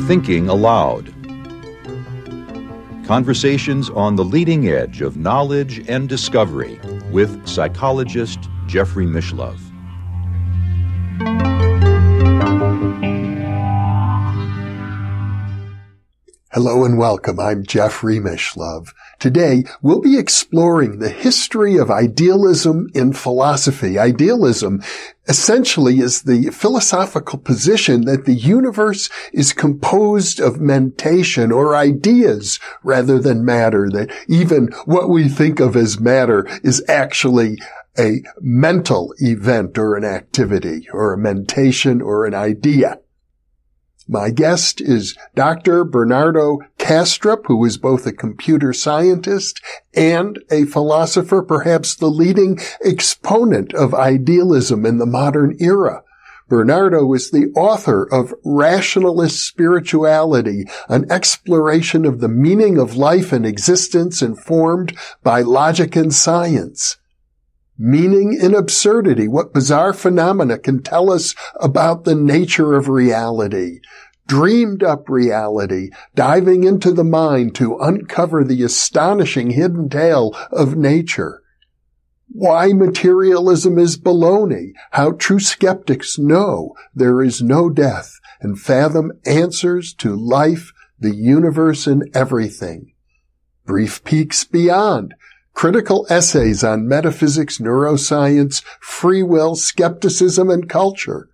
Thinking Aloud. Conversations on the leading edge of knowledge and discovery with psychologist Jeffrey Mishlove. Hello and welcome. I'm Jeffrey Mishlove. Today, we'll be exploring the history of idealism in philosophy. Idealism essentially is the philosophical position that the universe is composed of mentation or ideas rather than matter, that even what we think of as matter is actually a mental event or an activity or a mentation or an idea. My guest is Dr. Bernardo Kastrup, who is both a computer scientist and a philosopher, perhaps the leading exponent of idealism in the modern era. Bernardo is the author of Rationalist Spirituality, an exploration of the meaning of life and existence informed by logic and science. Meaning in Absurdity, What Bizarre Phenomena Can Tell Us About the Nature of Reality. Dreamed Up Reality, Diving into the Mind to Uncover the Astonishing Hidden Tale of Nature. Why Materialism is Baloney, How True Skeptics Know There Is No Death, and Fathom Answers to Life, the Universe, and Everything. Brief Peaks Beyond, Critical Essays on Metaphysics, Neuroscience, Free Will, Skepticism, and Culture.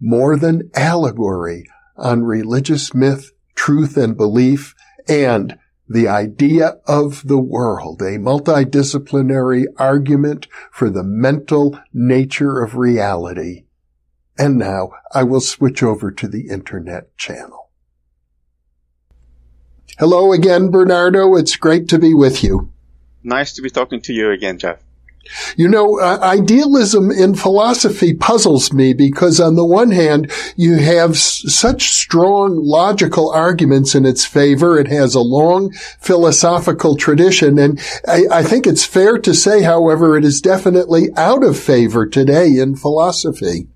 More Than Allegory, on Religious Myth, Truth, and Belief. And The Idea of the World, a Multidisciplinary Argument for the Mental Nature of Reality. And now I will switch over to the Internet channel. Hello again, Bernardo. It's great to be with you. Nice to be talking to you again, Jeff. You know, idealism in philosophy puzzles me because on the one hand, you have such strong logical arguments in its favor. It has a long philosophical tradition. And I think it's fair to say, however, it is definitely out of favor today in philosophy.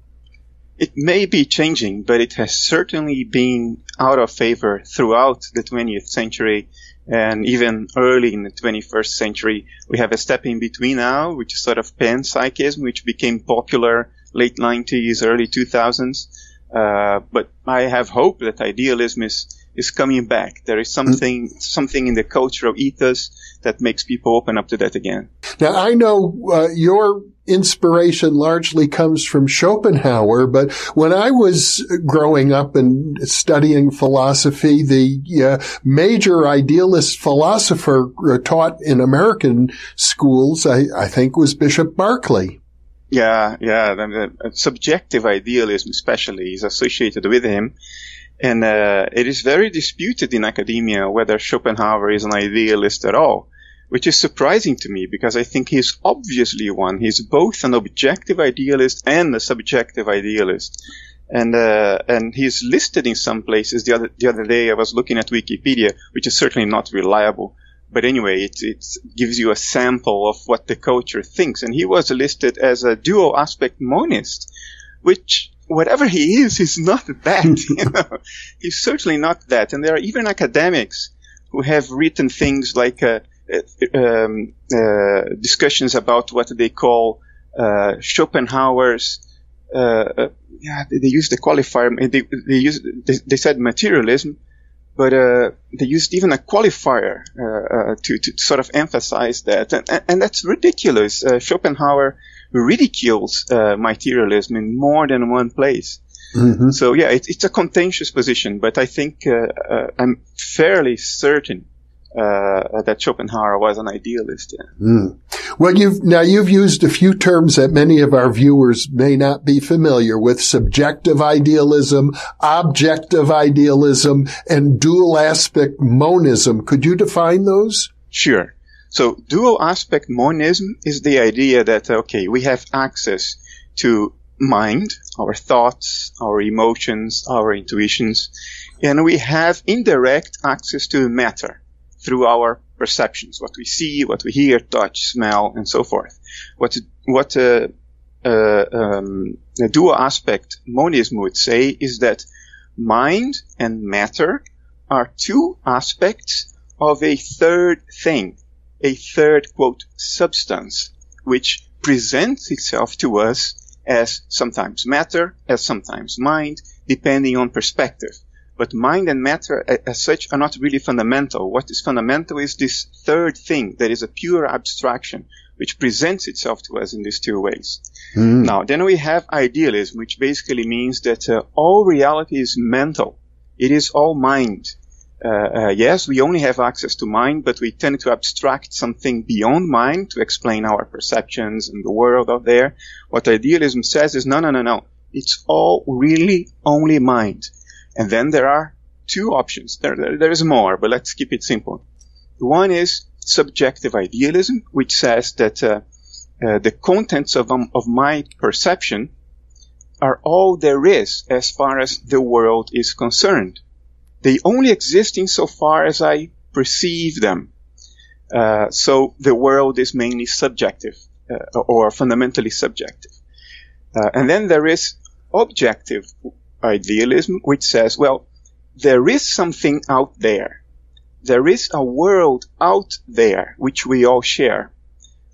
It may be changing, but it has certainly been out of favor throughout the 20th century. And even early in the 21st century, we have a step in between now, which is sort of panpsychism, which became popular late 90s, early 2000s. But I have hope that idealism is coming back. There is something in the cultural ethos that makes people open up to that again. Now, I know your inspiration largely comes from Schopenhauer, but when I was growing up and studying philosophy, the major idealist philosopher taught in American schools, I think, was Bishop Berkeley. Yeah. The subjective idealism especially is associated with him. And it is very disputed in academia whether Schopenhauer is an idealist at all, which is surprising to me because I think he's obviously one. He's both an objective idealist and a subjective idealist. And he's listed in some places. The other day I was looking at Wikipedia, which is certainly not reliable. But anyway, it gives you a sample of what the culture thinks. And he was listed as a dual aspect monist, which, whatever he is, he's not that, you know. He's certainly not that. And there are even academics who have written things like discussions about what they call Schopenhauer's, they use the qualifier, they said materialism, but they used even a qualifier to sort of emphasize that. And that's ridiculous. Schopenhauer ridicules materialism in more than one place. Mm-hmm. So yeah, it's a contentious position, but I think I'm fairly certain that Schopenhauer was an idealist. Yeah. Mm. Well, you've used a few terms that many of our viewers may not be familiar with: subjective idealism, objective idealism, and dual aspect monism. Could you define those? Sure. So dual aspect monism is the idea that, okay, we have access to mind, our thoughts, our emotions, our intuitions, and we have indirect access to matter through our perceptions, what we see, what we hear, touch, smell, and so forth. What the dual aspect monism would say is that mind and matter are two aspects of a third thing, a third, quote, substance, which presents itself to us as sometimes matter, as sometimes mind, depending on perspective. But mind and matter as such are not really fundamental. What is fundamental is this third thing that is a pure abstraction, which presents itself to us in these two ways. Mm. Now, then we have idealism, which basically means that all reality is mental. It is all mind. Yes, we only have access to mind, but we tend to abstract something beyond mind to explain our perceptions and the world out there. What idealism says is, no. It's all really only mind. And then there are two options. There is more, but let's keep it simple. One is subjective idealism, which says that the contents of my perception are all there is as far as the world is concerned. They only exist insofar as I perceive them. So the world is mainly subjective, or fundamentally subjective. And then there is objective idealism, which says, well, there is something out there. There is a world out there which we all share.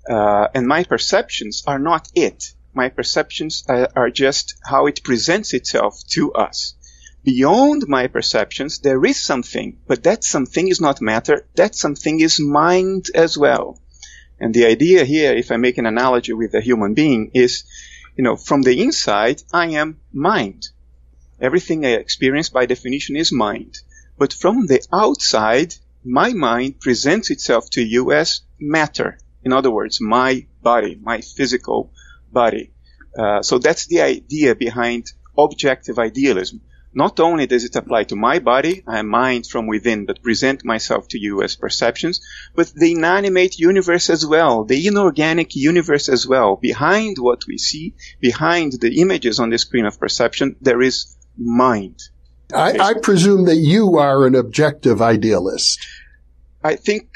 And my perceptions are not it. My perceptions are just how it presents itself to us. Beyond my perceptions, there is something, but that something is not matter. That something is mind as well. And the idea here, if I make an analogy with a human being, is, from the inside, I am mind. Everything I experience, by definition, is mind. But from the outside, my mind presents itself to you as matter. In other words, my body, my physical body. So that's the idea behind objective idealism. Not only does it apply to my body, I am mind from within, but present myself to you as perceptions, but the inanimate universe as well, the inorganic universe as well. Behind what we see, behind the images on the screen of perception, there is mind. I presume that you are an objective idealist. I think,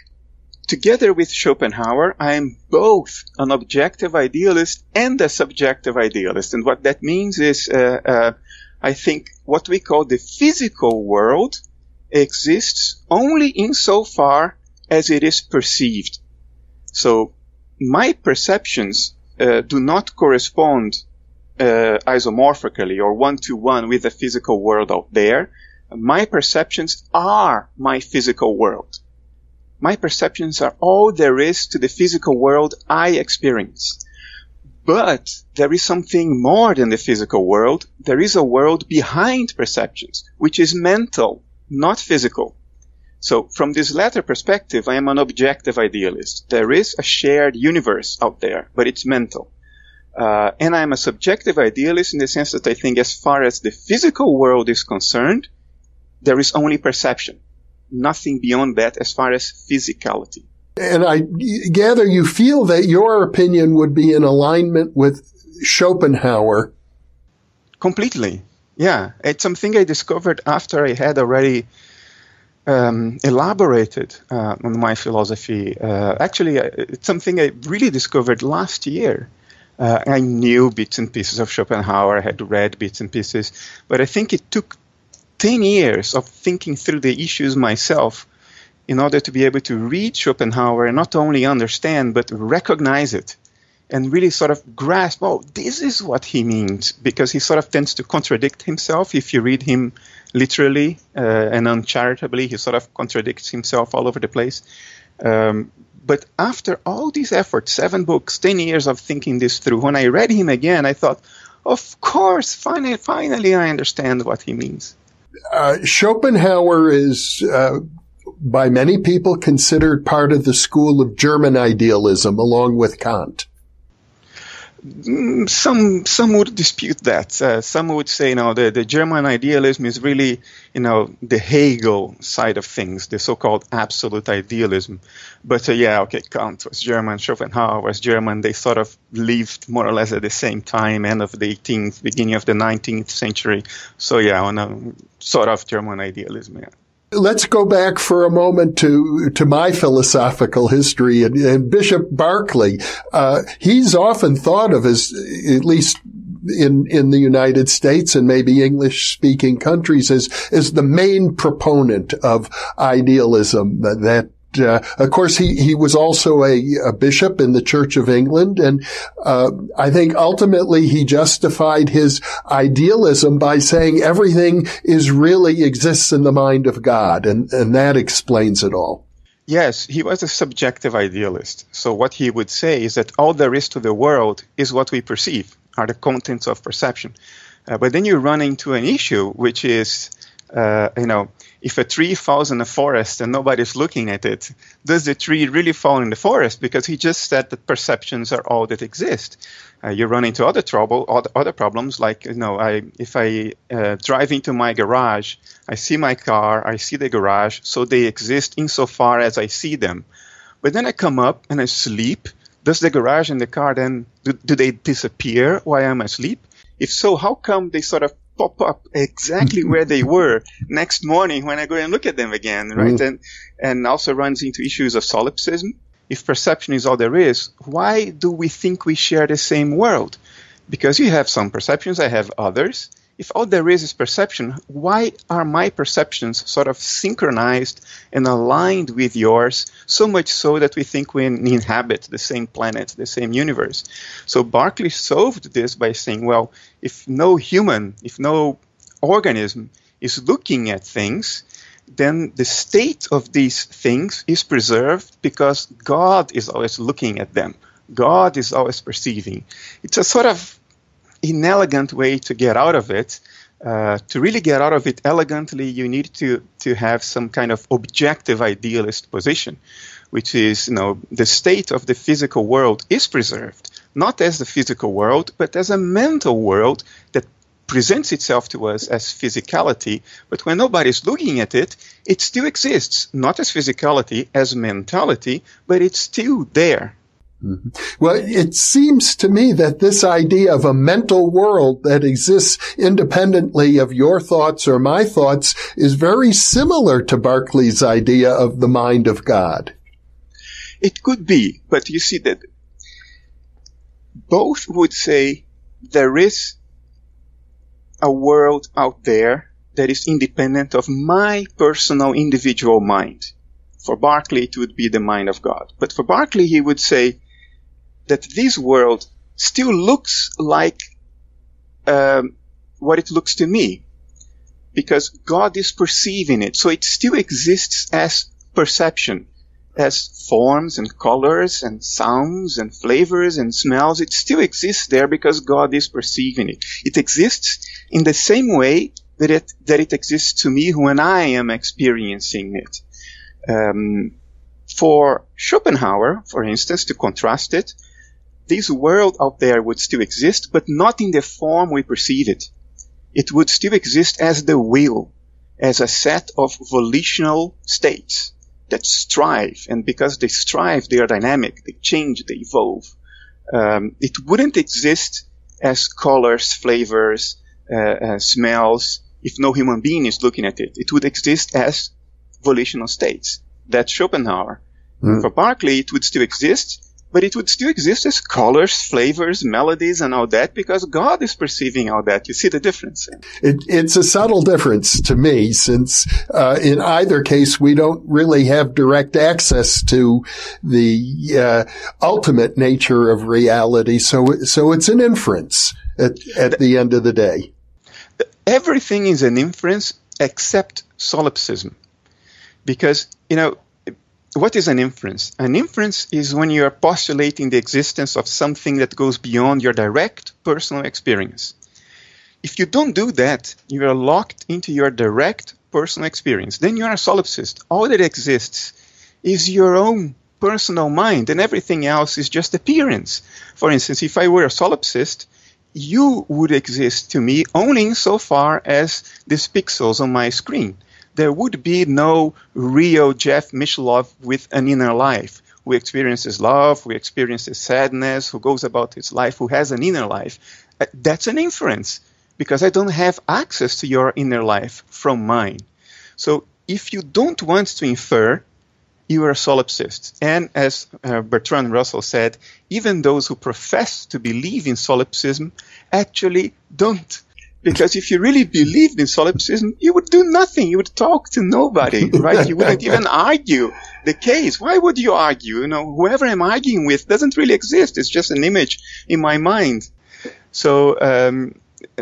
together with Schopenhauer, I am both an objective idealist and a subjective idealist. And what that means is... I think what we call the physical world exists only insofar as it is perceived. So my perceptions do not correspond isomorphically or one-to-one with the physical world out there. My perceptions are my physical world. My perceptions are all there is to the physical world I experience. But there is something more than the physical world. There is a world behind perceptions, which is mental, not physical. So from this latter perspective, I am an objective idealist. There is a shared universe out there, but it's mental. And I am a subjective idealist in the sense that I think as far as the physical world is concerned, there is only perception. Nothing beyond that as far as physicality. And I gather you feel that your opinion would be in alignment with Schopenhauer. Completely. Yeah. It's something I discovered after I had already elaborated on my philosophy. Actually, it's something I really discovered last year. I knew bits and pieces of Schopenhauer. I had read bits and pieces. But I think it took 10 years of thinking through the issues myself in order to be able to read Schopenhauer and not only understand, but recognize it and really sort of grasp, oh, this is what he means, because he sort of tends to contradict himself. If you read him literally and uncharitably, he sort of contradicts himself all over the place. But after all these efforts, 7 books, 10 years of thinking this through, when I read him again, I thought, of course, finally I understand what he means. Schopenhauer is... by many people considered part of the school of German idealism, along with Kant. Some would dispute that. Some would say, the German idealism is really, the Hegel side of things, the so-called absolute idealism. But Kant was German, Schopenhauer was German. They sort of lived more or less at the same time, end of the 18th, beginning of the 19th century. So, on a sort of German idealism, yeah. Let's go back for a moment to my philosophical history and Bishop Berkeley. He's often thought of as, at least in the United States and maybe English-speaking countries, as the main proponent of idealism. Of course, he was also a bishop in the Church of England, and I think ultimately he justified his idealism by saying everything is really exists in the mind of God, and that explains it all. Yes, he was a subjective idealist. So what he would say is that all there is to the world is what we perceive, are the contents of perception. But then you run into an issue, which is, if a tree falls in a forest and nobody's looking at it, does the tree really fall in the forest? Because he just said that perceptions are all that exist. You run into other problems, like, if I drive into my garage, I see my car, I see the garage, so they exist insofar as I see them. But then I come up and I sleep. Does the garage and the car then, do they disappear while I'm asleep? If so, how come they sort of pop up exactly where they were next morning when I go and look at them again, right? And also runs into issues of solipsism. If perception is all there is, why do we think we share the same world? Because you have some perceptions, I have others. If all there is perception, why are my perceptions sort of synchronized and aligned with yours, so much so that we think we inhabit the same planet, the same universe? So Berkeley solved this by saying, well, if no organism is looking at things, then the state of these things is preserved because God is always looking at them. God is always perceiving. It's a sort of inelegant way to get out of it. To really get out of it elegantly, you need to have some kind of objective idealist position, which is, the state of the physical world is preserved, not as the physical world, but as a mental world that presents itself to us as physicality. But when nobody's looking at it, it still exists, not as physicality, as mentality, but it's still there. Mm-hmm. Well, it seems to me that this idea of a mental world that exists independently of your thoughts or my thoughts is very similar to Berkeley's idea of the mind of God. It could be, but you see that both would say there is a world out there that is independent of my personal individual mind. For Berkeley, it would be the mind of God. But for Berkeley, he would say that this world still looks like what it looks to me, because God is perceiving it. So it still exists as perception, as forms and colors and sounds and flavors and smells. It still exists there because God is perceiving it. It exists in the same way that it exists to me when I am experiencing it. For Schopenhauer, for instance, to contrast it, this world out there would still exist, but not in the form we perceive it. It would still exist as the will, as a set of volitional states that strive, and because they strive, they are dynamic, they change, they evolve. It wouldn't exist as colors, flavors, smells, if no human being is looking at it. It would exist as volitional states. That's Schopenhauer. For Berkeley, it would still exist, but it would still exist as colors, flavors, melodies, and all that, because God is perceiving all that. You see the difference? It's a subtle difference to me, since in either case, we don't really have direct access to the ultimate nature of reality. So it's an inference at the end of the day. Everything is an inference except solipsism. Because, what is an inference? An inference is when you are postulating the existence of something that goes beyond your direct personal experience. If you don't do that, you are locked into your direct personal experience. Then you are a solipsist. All that exists is your own personal mind, and everything else is just appearance. For instance, if I were a solipsist, you would exist to me only insofar as these pixels on my screen. There would be no real Jeff Mishlove with an inner life, who experiences love, who experiences sadness, who goes about his life, who has an inner life. That's an inference, because I don't have access to your inner life from mine. So if you don't want to infer, you are a solipsist. And as Bertrand Russell said, even those who profess to believe in solipsism actually don't. Because if you really believed in solipsism, you would do nothing. You would talk to nobody, right? You wouldn't even argue the case. Why would you argue? You know, whoever I'm arguing with doesn't really exist. It's just an image in my mind. So,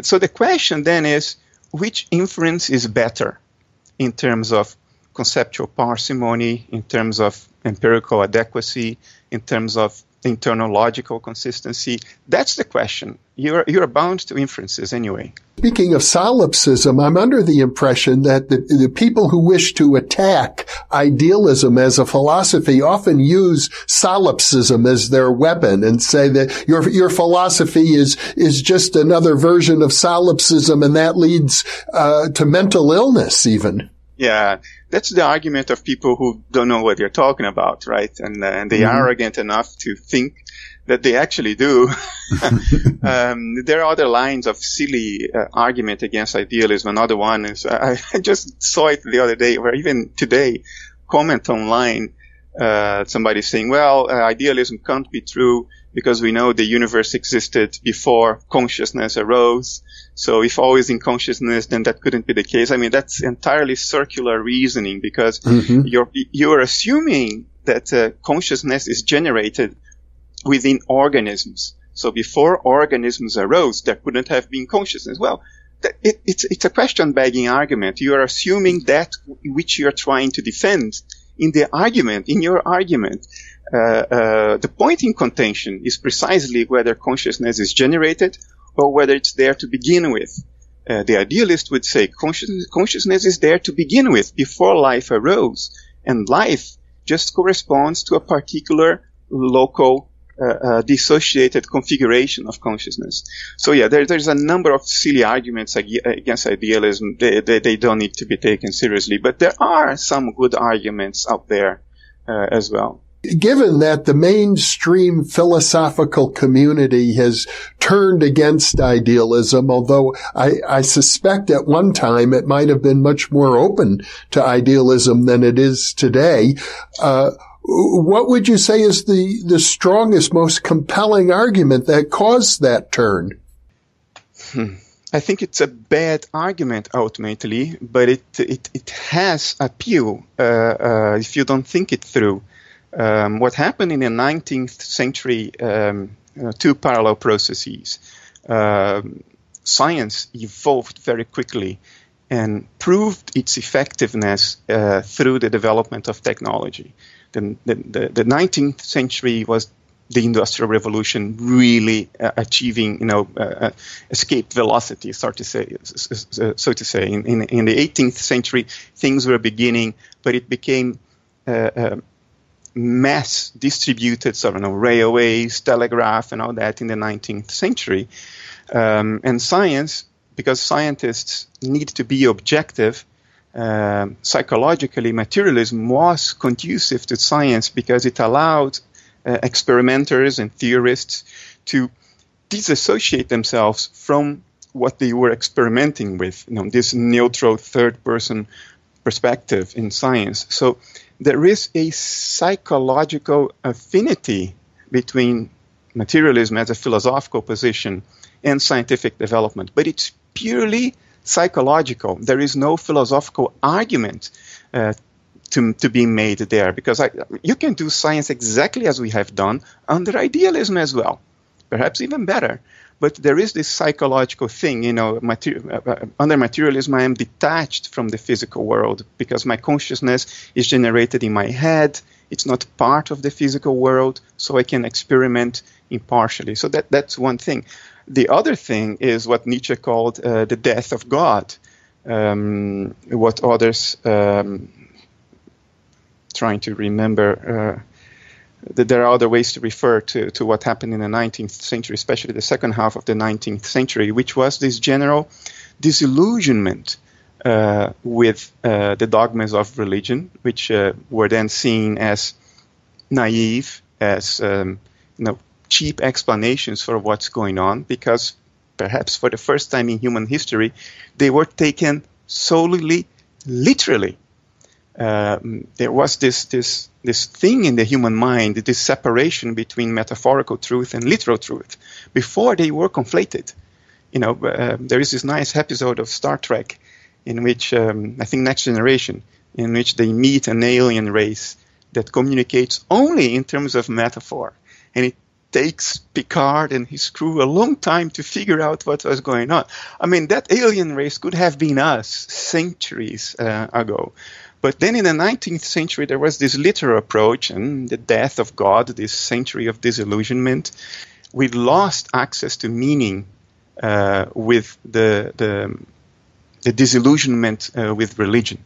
so the question then is, which inference is better in terms of conceptual parsimony, in terms of empirical adequacy, in terms of internal logical consistency? That's the question. You're bound to inferences anyway. Speaking of solipsism, I'm under the impression that the people who wish to attack idealism as a philosophy often use solipsism as their weapon and say that your philosophy is just another version of solipsism, and that leads to mental illness even. Yeah, that's the argument of people who don't know what they're talking about, right? And they are arrogant enough to think that they actually do. There are other lines of silly argument against idealism. Another one is, I just saw it the other day, or even today, comment online, somebody saying, well, idealism can't be true because we know the universe existed before consciousness arose. So if always in consciousness, then that couldn't be the case. I mean, that's entirely circular reasoning, because you're assuming that consciousness is generated within organisms. So before organisms arose, there couldn't have been consciousness. Well, it's a question-begging argument. You are assuming that which you are trying to defend in the argument, in your argument. The point in contention is precisely whether consciousness is generated or whether it's there to begin with. The idealist would say consciousness is there to begin with, before life arose, and life just corresponds to a particular local dissociated configuration of consciousness. So yeah, there's a number of silly arguments against idealism. They don't need to be taken seriously, but there are some good arguments out there as well. Given that the mainstream philosophical community has turned against idealism, although I suspect at one time it might have been much more open to idealism than it is today, what would you say is the strongest, most compelling argument that caused that turn? I think it's a bad argument ultimately, but it has appeal if you don't think it through. What happened in the 19th century, two parallel processes. Science evolved very quickly and proved its effectiveness through the development of technology. The 19th century was the Industrial Revolution really achieving, escape velocity, so to say. In the 18th century, things were beginning, but it became mass distributed, railways, telegraph, and all that in the 19th century. And science, because scientists need to be objective, psychologically, materialism was conducive to science because it allowed experimenters and theorists to disassociate themselves from what they were experimenting with, this neutral third-person perspective in science. So there is a psychological affinity between materialism as a philosophical position and scientific development, but it's purely psychological. There is no philosophical argument to be made there, because you can do science exactly as we have done under idealism as well, perhaps even better. But there is this psychological thing, under materialism, I am detached from the physical world because my consciousness is generated in my head. It's not part of the physical world, so I can experiment impartially. So that's one thing. The other thing is what Nietzsche called the death of God, what others, trying to remember, there are other ways to refer to what happened in the 19th century, especially the second half of the 19th century, which was this general disillusionment with the dogmas of religion, which were then seen as naive, as cheap explanations for what's going on, because perhaps for the first time in human history, they were taken solely literally. there was this thing in the human mind, this separation between metaphorical truth and literal truth. Before, they were conflated. You know, there is this nice episode of Star Trek in which, I think Next Generation, in which they meet an alien race that communicates only in terms of metaphor. And it takes Picard and his crew a long time to figure out what was going on. I mean, that alien race could have been us centuries ago. But then in the 19th century, there was this literal approach and the death of God, this century of disillusionment. We lost access to meaning with the disillusionment with religion.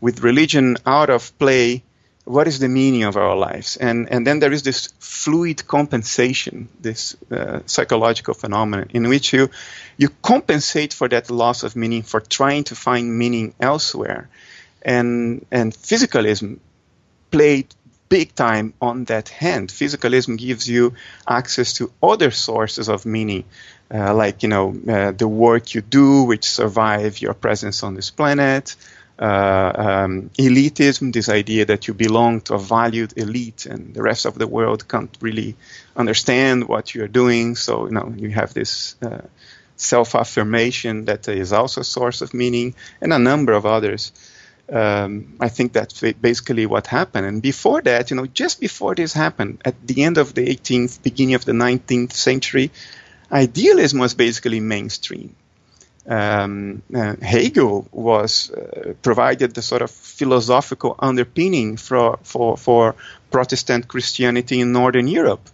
With religion out of play, what is the meaning of our lives? And then there is this fluid compensation, this psychological phenomenon in which you compensate for that loss of meaning for trying to find meaning elsewhere. And physicalism played big time on that hand. Physicalism gives you access to other sources of meaning, like, you know, the work you do, which survive your presence on this planet. Elitism, this idea that you belong to a valued elite and the rest of the world can't really understand what you're doing. So, you know, you have this self-affirmation that is also a source of meaning, and a number of others. I think that's basically what happened. And before that, you know, just before this happened, at the end of the 18th, beginning of the 19th century, idealism was basically mainstream. Hegel was provided the sort of philosophical underpinning for Protestant Christianity in Northern Europe,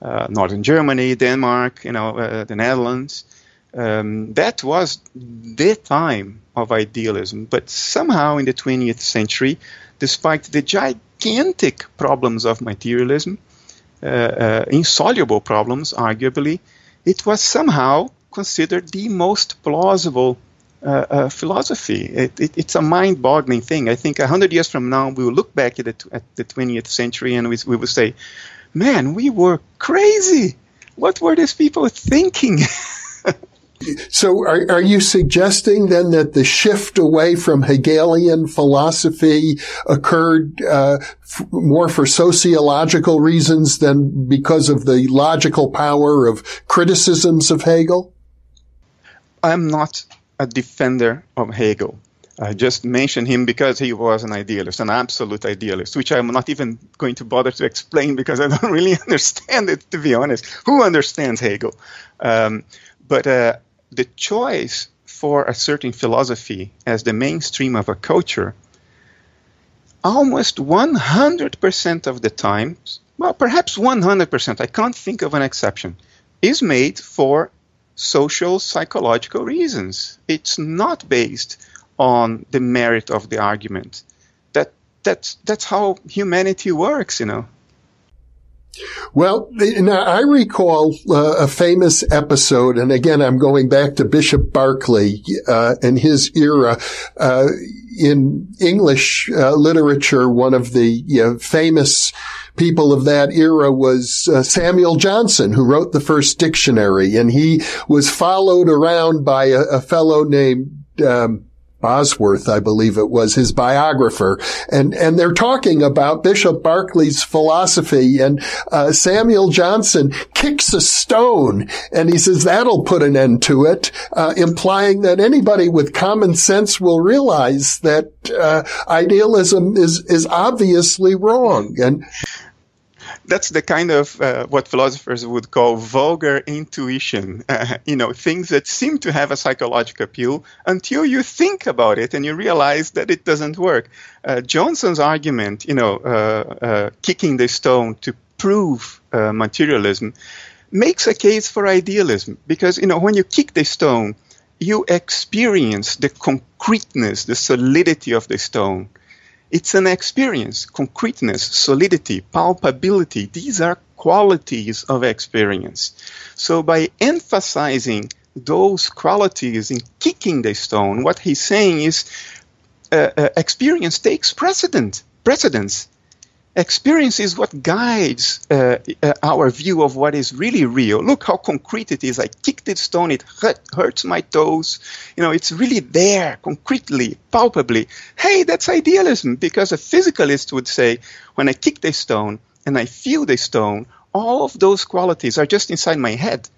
Northern Germany, Denmark, you know, the Netherlands. That was the time of idealism. But somehow in the 20th century, despite the gigantic problems of materialism, insoluble problems, arguably, it was somehow considered the most plausible philosophy. It's a mind-boggling thing. I think 100 years from now, we will look back at the 20th century and we will say, man, we were crazy. What were these people thinking? So are you suggesting then that the shift away from Hegelian philosophy occurred more for sociological reasons than because of the logical power of criticisms of Hegel? I'm not a defender of Hegel. I just mentioned him because he was an idealist, an absolute idealist, which I'm not even going to bother to explain because I don't really understand it, to be honest. Who understands Hegel? But the choice for a certain philosophy as the mainstream of a culture, almost 100% of the time, well, perhaps 100%, I can't think of an exception, is made for social, psychological reasons. It's not based on the merit of the argument. That's how humanity works, you know. Well, now I recall a famous episode, and again, I'm going back to Bishop Berkeley and his era. In English literature, one of the famous people of that era was Samuel Johnson, who wrote the first dictionary, and he was followed around by a fellow named Bosworth, I believe it was, his biographer. And they're talking about Bishop Berkeley's philosophy, and Samuel Johnson kicks a stone and he says, that'll put an end to it, implying that anybody with common sense will realize that idealism is obviously wrong. And that's the kind of what philosophers would call vulgar intuition, you know, things that seem to have a psychological appeal until you think about it and you realize that it doesn't work. Johnson's argument, you know, kicking the stone to prove materialism, makes a case for idealism because, you know, when you kick the stone, you experience the concreteness, the solidity of the stone. It's an experience. Concreteness, solidity, palpability, these are qualities of experience. So by emphasizing those qualities in kicking the stone, what he's saying is experience takes precedence. Experience is what guides our view of what is really real. Look how concrete it is. I kicked this stone. It hurts my toes. You know, it's really there, concretely, palpably. Hey, that's idealism, because a physicalist would say, when I kick this stone and I feel this stone, all of those qualities are just inside my head.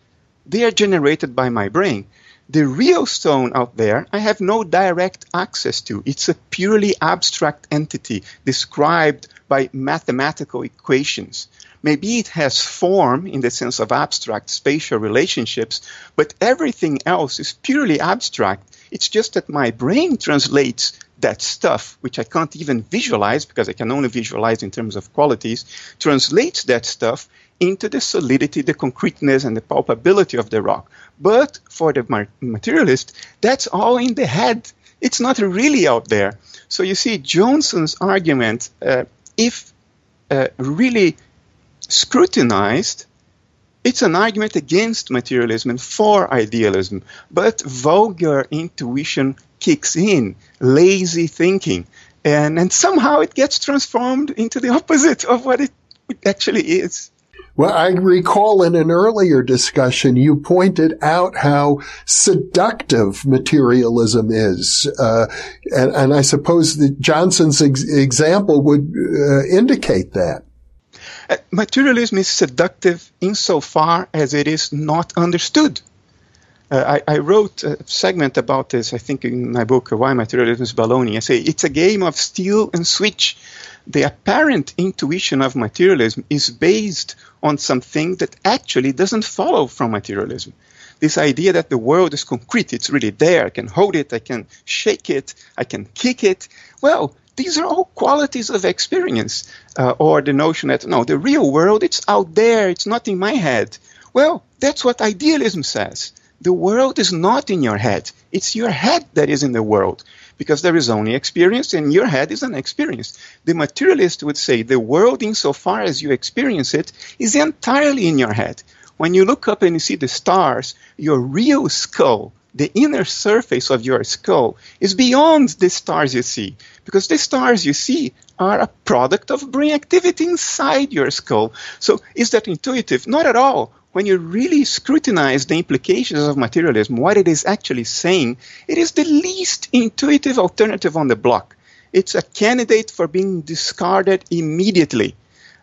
They are generated by my brain. The real stone out there, I have no direct access to. It's a purely abstract entity described by mathematical equations. Maybe it has form in the sense of abstract spatial relationships, but everything else is purely abstract. It's just that my brain translates that stuff, which I can't even visualize because I can only visualize in terms of qualities, translates that stuff into the solidity, the concreteness, and the palpability of the rock. But for the materialist, that's all in the head. It's not really out there. So you see, Johnson's argument, if really scrutinized, it's an argument against materialism and for idealism. But vulgar intuition kicks in, lazy thinking, and somehow it gets transformed into the opposite of what it actually is. Well, I recall in an earlier discussion, you pointed out how seductive materialism is. And I suppose that Johnson's example would indicate that. Materialism is seductive insofar as it is not understood. I wrote a segment about this, I think, in my book, Why Materialism is Baloney. I say it's a game of steal and switch. The apparent intuition of materialism is based on something that actually doesn't follow from materialism. This idea that the world is concrete, it's really there, I can hold it, I can shake it, I can kick it. Well, these are all qualities of experience, or the notion that, no, the real world, it's out there, it's not in my head. Well, that's what idealism says. The world is not in your head. It's your head that is in the world, because there is only experience and your head is an experience. The materialist would say the world, insofar as you experience it, is entirely in your head. When you look up and you see the stars, your real skull, the inner surface of your skull, is beyond the stars you see, because the stars you see are a product of brain activity inside your skull. So is that intuitive? Not at all. When you really scrutinize the implications of materialism, what it is actually saying, it is the least intuitive alternative on the block. It's a candidate for being discarded immediately.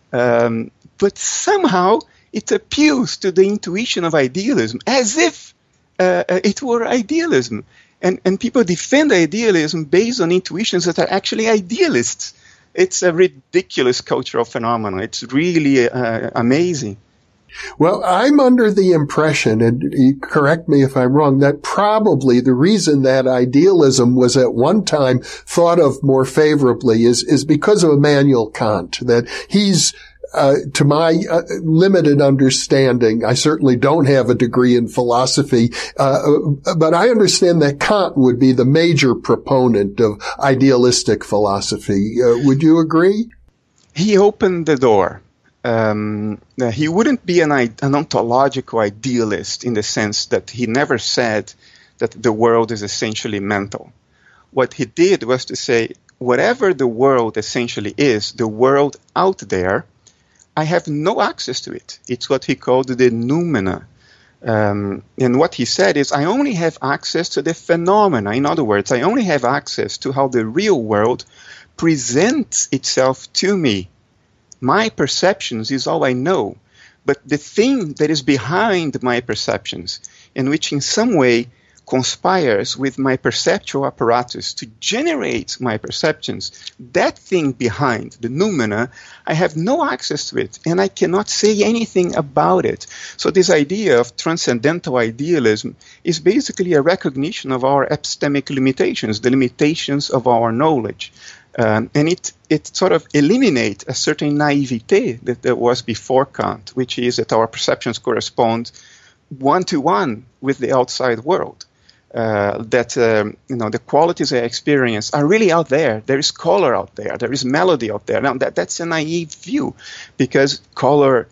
But somehow it appeals to the intuition of idealism as if it were idealism. And people defend idealism based on intuitions that are actually idealists. It's a ridiculous cultural phenomenon. It's really amazing. Well, I'm under the impression, and correct me if I'm wrong, that probably the reason that idealism was at one time thought of more favorably is because of Immanuel Kant, that he's, to my limited understanding, I certainly don't have a degree in philosophy, but I understand that Kant would be the major proponent of idealistic philosophy. Would you agree? He opened the door. He wouldn't be an ontological idealist in the sense that he never said that the world is essentially mental. What he did was to say, whatever the world essentially is, the world out there, I have no access to it. It's what he called the noumena. And what he said is, I only have access to the phenomena. In other words, I only have access to how the real world presents itself to me. My perceptions is all I know, but the thing that is behind my perceptions, and which in some way conspires with my perceptual apparatus to generate my perceptions, that thing behind, the noumena, I have no access to it, and I cannot say anything about it. So this idea of transcendental idealism is basically a recognition of our epistemic limitations, the limitations of our knowledge. And it sort of eliminates a certain naivete that there was before Kant, which is that our perceptions correspond one-to-one with the outside world. The qualities I experience are really out there. There is color out there. There is melody out there. Now, that's a naive view, because color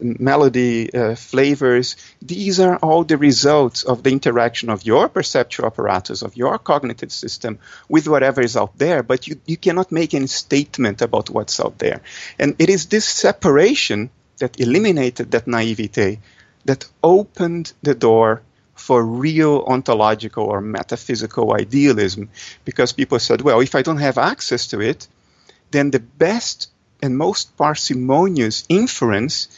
melody, flavors. These are all the results of the interaction of your perceptual apparatus, of your cognitive system with whatever is out there, but you cannot make any statement about what's out there. And it is this separation that eliminated that naivete, that opened the door for real ontological or metaphysical idealism, because people said, well, if I don't have access to it, then the best and most parsimonious inference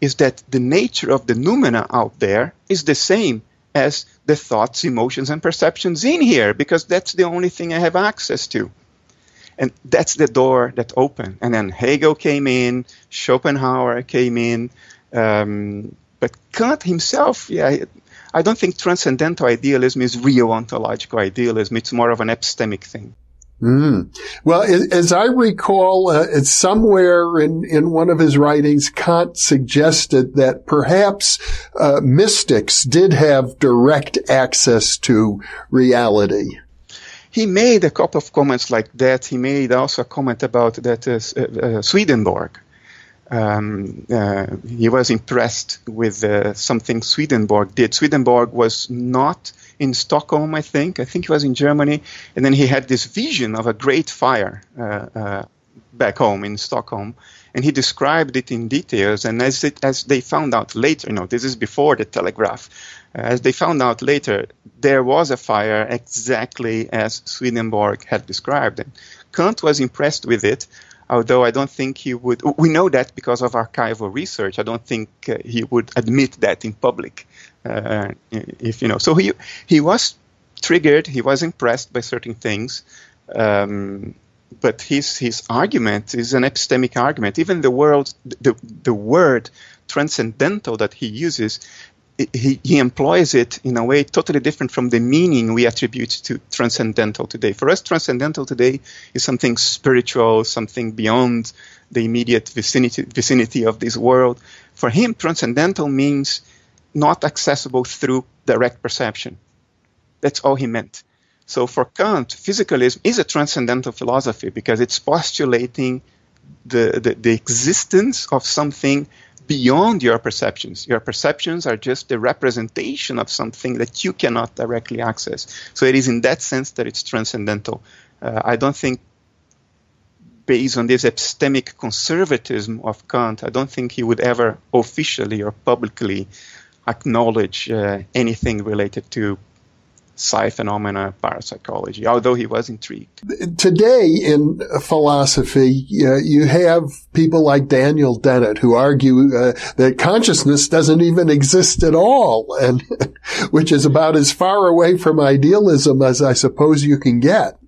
is that the nature of the noumena out there is the same as the thoughts, emotions, and perceptions in here, because that's the only thing I have access to. And that's the door that opened. And then Hegel came in, Schopenhauer came in, but Kant himself, I don't think transcendental idealism is real ontological idealism. It's more of an epistemic thing. Mm. Well, as I recall, it's somewhere in one of his writings, Kant suggested that perhaps mystics did have direct access to reality. He made a couple of comments like that. He made also a comment about that Swedenborg. He was impressed with something Swedenborg did. Swedenborg was not in Stockholm, I think he was in Germany. And then he had this vision of a great fire back home in Stockholm. And he described it in details. And as they found out later, this is before the telegraph. As they found out later, there was a fire exactly as Swedenborg had described it. Kant was impressed with it, although I don't think he would. We know that because of archival research. I don't think he would admit that in public. So he was triggered. He was impressed by certain things, but his argument is an epistemic argument. Even the word transcendental that he uses, he employs it in a way totally different from the meaning we attribute to transcendental today. For us, transcendental today is something spiritual, something beyond the immediate vicinity of this world. For him, transcendental means not accessible through direct perception. That's all he meant. So for Kant, physicalism is a transcendental philosophy because it's postulating the existence of something beyond your perceptions. Your perceptions are just the representation of something that you cannot directly access. So it is in that sense that it's transcendental. I don't think, based on this epistemic conservatism of Kant, I don't think he would ever officially or publicly acknowledge anything related to psi phenomena, parapsychology, although he was intrigued. Today in philosophy, you have people like Daniel Dennett who argue that consciousness doesn't even exist at all, and which is about as far away from idealism as I suppose you can get.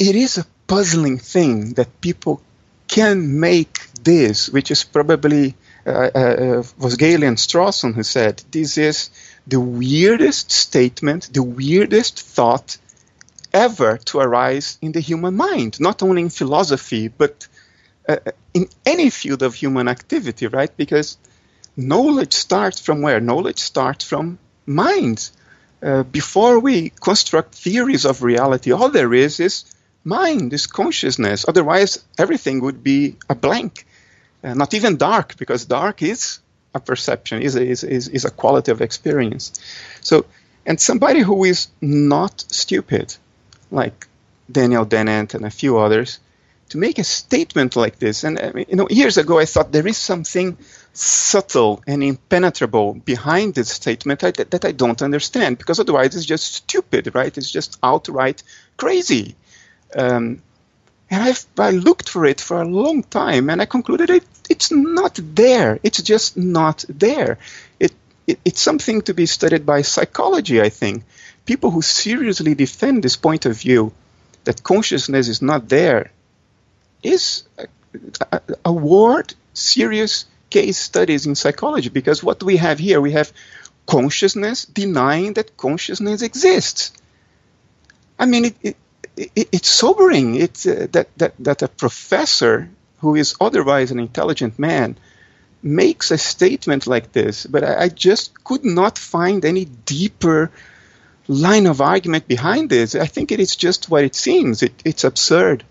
It is a puzzling thing that people can make this, which is probably was Galien Strawson who said, this is the weirdest statement, the weirdest thought ever to arise in the human mind, not only in philosophy, but in any field of human activity, right? Because knowledge starts from where? Knowledge starts from mind. Before we construct theories of reality, all there is mind, is consciousness. Otherwise, everything would be a blank. Not even dark, because dark is a perception, is a quality of experience. So, and somebody who is not stupid, like Daniel Dennett and a few others, to make a statement like this. And years ago I thought there is something subtle and impenetrable behind this statement that I don't understand, because otherwise it's just stupid, right? It's just outright crazy. And I looked for it for a long time, and I concluded it's not there. It's just not there. It's something to be studied by psychology, I think. People who seriously defend this point of view, that consciousness is not there, is award serious case studies in psychology, because what we have here, we have consciousness denying that consciousness exists. I mean, it's sobering. It's that a professor who is otherwise an intelligent man makes a statement like this. But I just could not find any deeper line of argument behind this. I think it is just what it seems. It's absurd.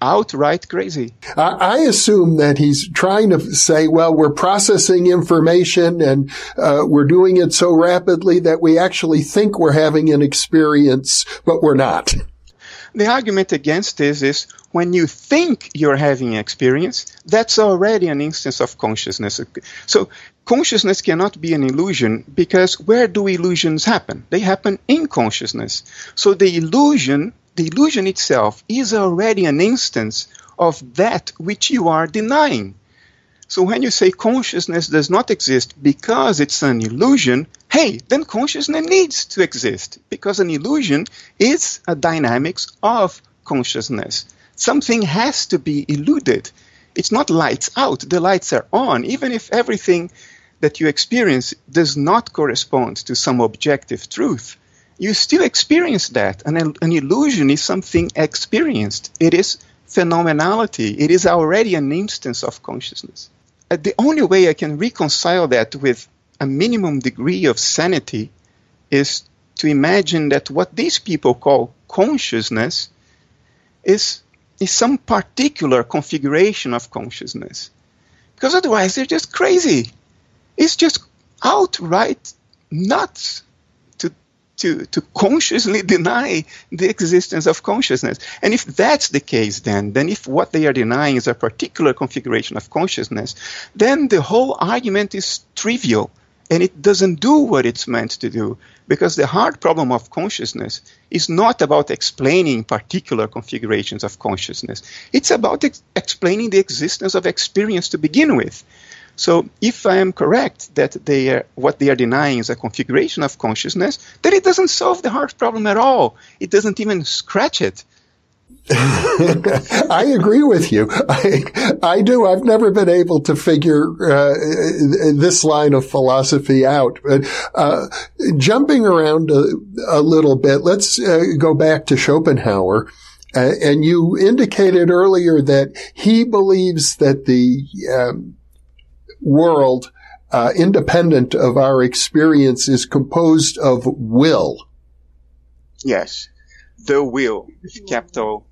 outright crazy. I assume that he's trying to say, well, we're processing information and we're doing it so rapidly that we actually think we're having an experience, but we're not. The argument against this is when you think you're having an experience, that's already an instance of consciousness. So consciousness cannot be an illusion, because where do illusions happen? They happen in consciousness. So the illusion itself is already an instance of that which you are denying. So when you say consciousness does not exist because it's an illusion, hey, then consciousness needs to exist, because an illusion is a dynamics of consciousness. Something has to be eluded. It's not lights out. The lights are on, even if everything that you experience does not correspond to some objective truth. You still experience that. An illusion is something experienced. It is phenomenality. It is already an instance of consciousness. The only way I can reconcile that with a minimum degree of sanity is to imagine that what these people call consciousness is some particular configuration of consciousness. Because otherwise they're just crazy. It's just outright nuts to consciously deny the existence of consciousness. And if that's the case, then if what they are denying is a particular configuration of consciousness, then the whole argument is trivial, and it doesn't do what it's meant to do, because the hard problem of consciousness is not about explaining particular configurations of consciousness. It's about explaining the existence of experience to begin with. So if I am correct that what they are denying is a configuration of consciousness, then it doesn't solve the hard problem at all. It doesn't even scratch it. I agree with you. I do. I've never been able to figure this line of philosophy out. But jumping around a little bit, let's go back to Schopenhauer. And you indicated earlier that he believes that the world, independent of our experience, is composed of will. Yes. The will, capital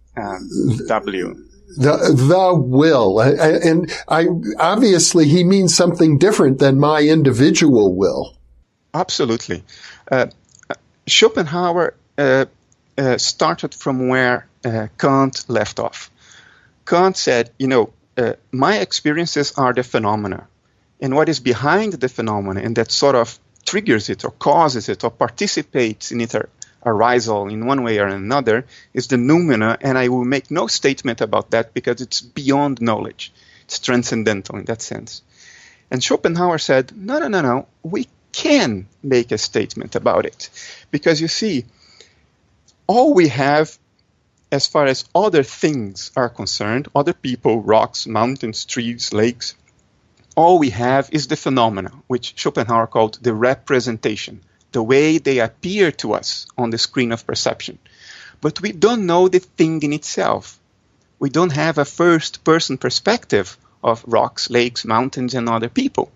W. The will. And I obviously he means something different than my individual will. Absolutely. Schopenhauer started from where Kant left off. Kant said, my experiences are the phenomena. And what is behind the phenomena and that sort of triggers it or causes it or participates in its arisal in one way or another is the noumena, and I will make no statement about that because it's beyond knowledge. It's transcendental in that sense. And Schopenhauer said, no, we can make a statement about it. Because you see, all we have as far as other things are concerned, other people, rocks, mountains, trees, lakes, all we have is the phenomena, which Schopenhauer called the representation, the way they appear to us on the screen of perception. But we don't know the thing in itself. We don't have a first-person perspective of rocks, lakes, mountains, and other people.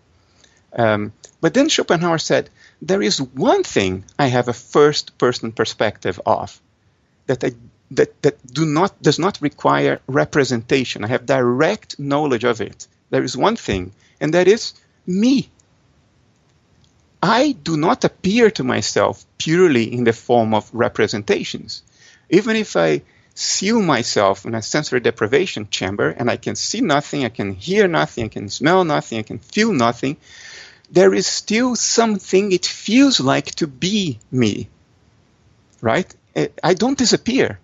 But then Schopenhauer said, there is one thing I have a first-person perspective of that does not require representation. I have direct knowledge of it. There is one thing, and that is me. I do not appear to myself purely in the form of representations. Even if I seal myself in a sensory deprivation chamber and I can see nothing, I can hear nothing, I can smell nothing, I can feel nothing, there is still something it feels like to be me, right? I don't disappear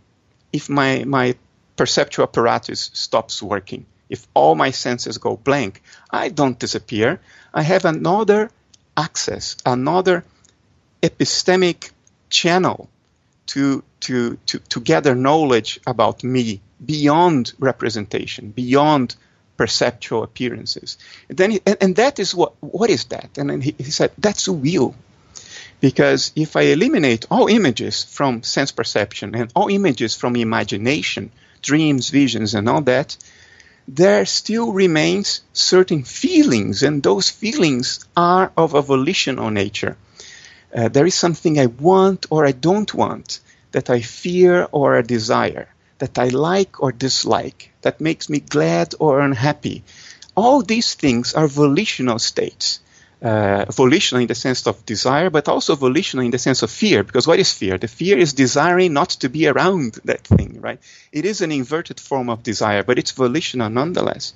if my perceptual apparatus stops working. If all my senses go blank, I don't disappear. I have another access, another epistemic channel to gather knowledge about me beyond representation, beyond perceptual appearances. And then that is what is that? And then he said, that's will. Because if I eliminate all images from sense perception and all images from imagination, dreams, visions, and all that, there still remains certain feelings, and those feelings are of a volitional nature. There is something I want or I don't want, that I fear or I desire. that I like or dislike, that makes me glad or unhappy. All these things are volitional states. Volitional in the sense of desire, but also volitional in the sense of fear. Because what is fear? The fear is desiring not to be around that thing, right? It is an inverted form of desire, but it's volitional nonetheless.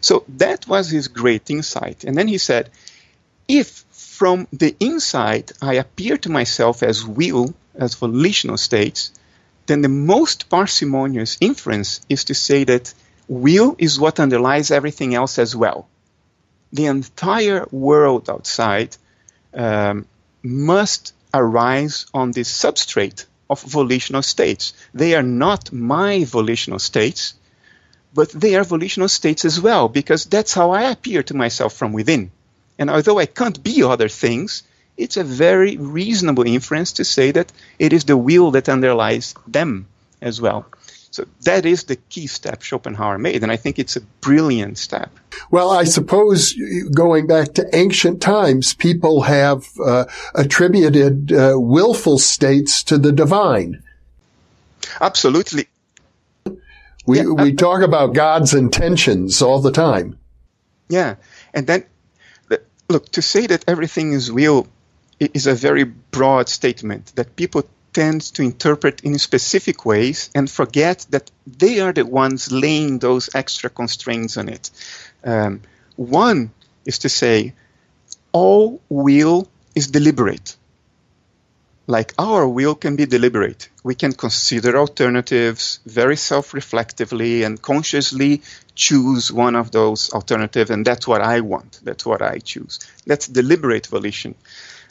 So that was his great insight. And then he said, if from the inside I appear to myself as will, as volitional states, then the most parsimonious inference is to say that will is what underlies everything else as well. The entire world outside must arise on this substrate of volitional states. They are not my volitional states, but they are volitional states as well, because that's how I appear to myself from within. And although I can't be other things, it's a very reasonable inference to say that it is the will that underlies them as well. So that is the key step Schopenhauer made, and I think it's a brilliant step. Well, I suppose going back to ancient times, people have attributed willful states to the divine. Absolutely. We talk about God's intentions all the time. Yeah, and then, look, to say that everything is will is a very broad statement that people tend to interpret in specific ways and forget that they are the ones laying those extra constraints on it. One is to say all will is deliberate. Like our will can be deliberate. We can consider alternatives very self-reflectively and consciously choose one of those alternatives, and that's what I want, that's what I choose. That's deliberate volition.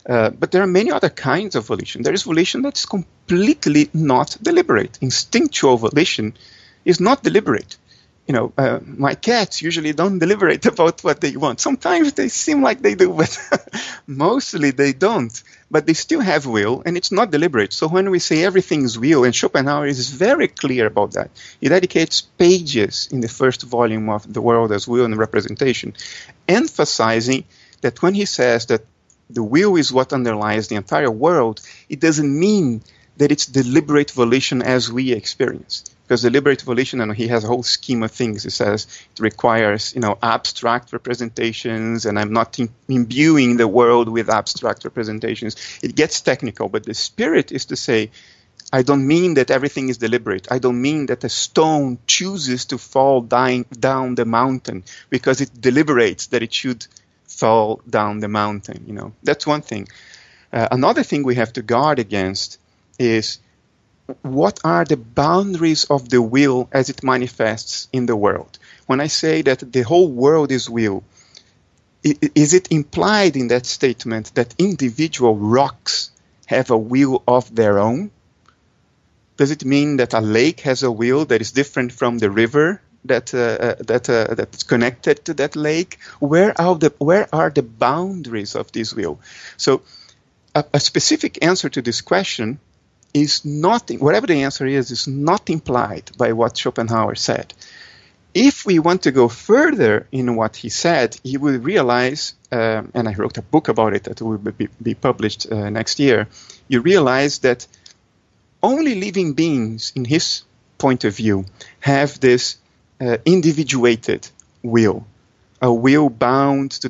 But there are many other kinds of volition. There is volition that's completely not deliberate. Instinctual volition is not deliberate. You know, my cats usually don't deliberate about what they want. Sometimes they seem like they do, but mostly they don't. But they still have will, and it's not deliberate. So when we say everything's will, and Schopenhauer is very clear about that. He dedicates pages in the first volume of The World as Will and Representation, emphasizing that when he says that the will is what underlies the entire world, it doesn't mean that it's deliberate volition as we experience. Because deliberate volition, and he has a whole scheme of things, he says, it requires, abstract representations, and I'm not imbuing the world with abstract representations. It gets technical, but the spirit is to say, I don't mean that everything is deliberate. I don't mean that a stone chooses to fall down the mountain because it deliberates that it should fall down the mountain. That's one thing. Another thing we have to guard against is what are the boundaries of the will as it manifests in the world. When I say that the whole world is will, is it implied in that statement that individual rocks have a will of their own? Does it mean that a lake has a will that is different from the river that's connected to that lake? Where are the boundaries of this will? So a specific answer to this question is not, whatever the answer is not implied by what Schopenhauer said. If we want to go further in what he said, you will realize, and I wrote a book about it that will be published next year, you realize that only living beings, in his point of view, have this individuated will, a will bound to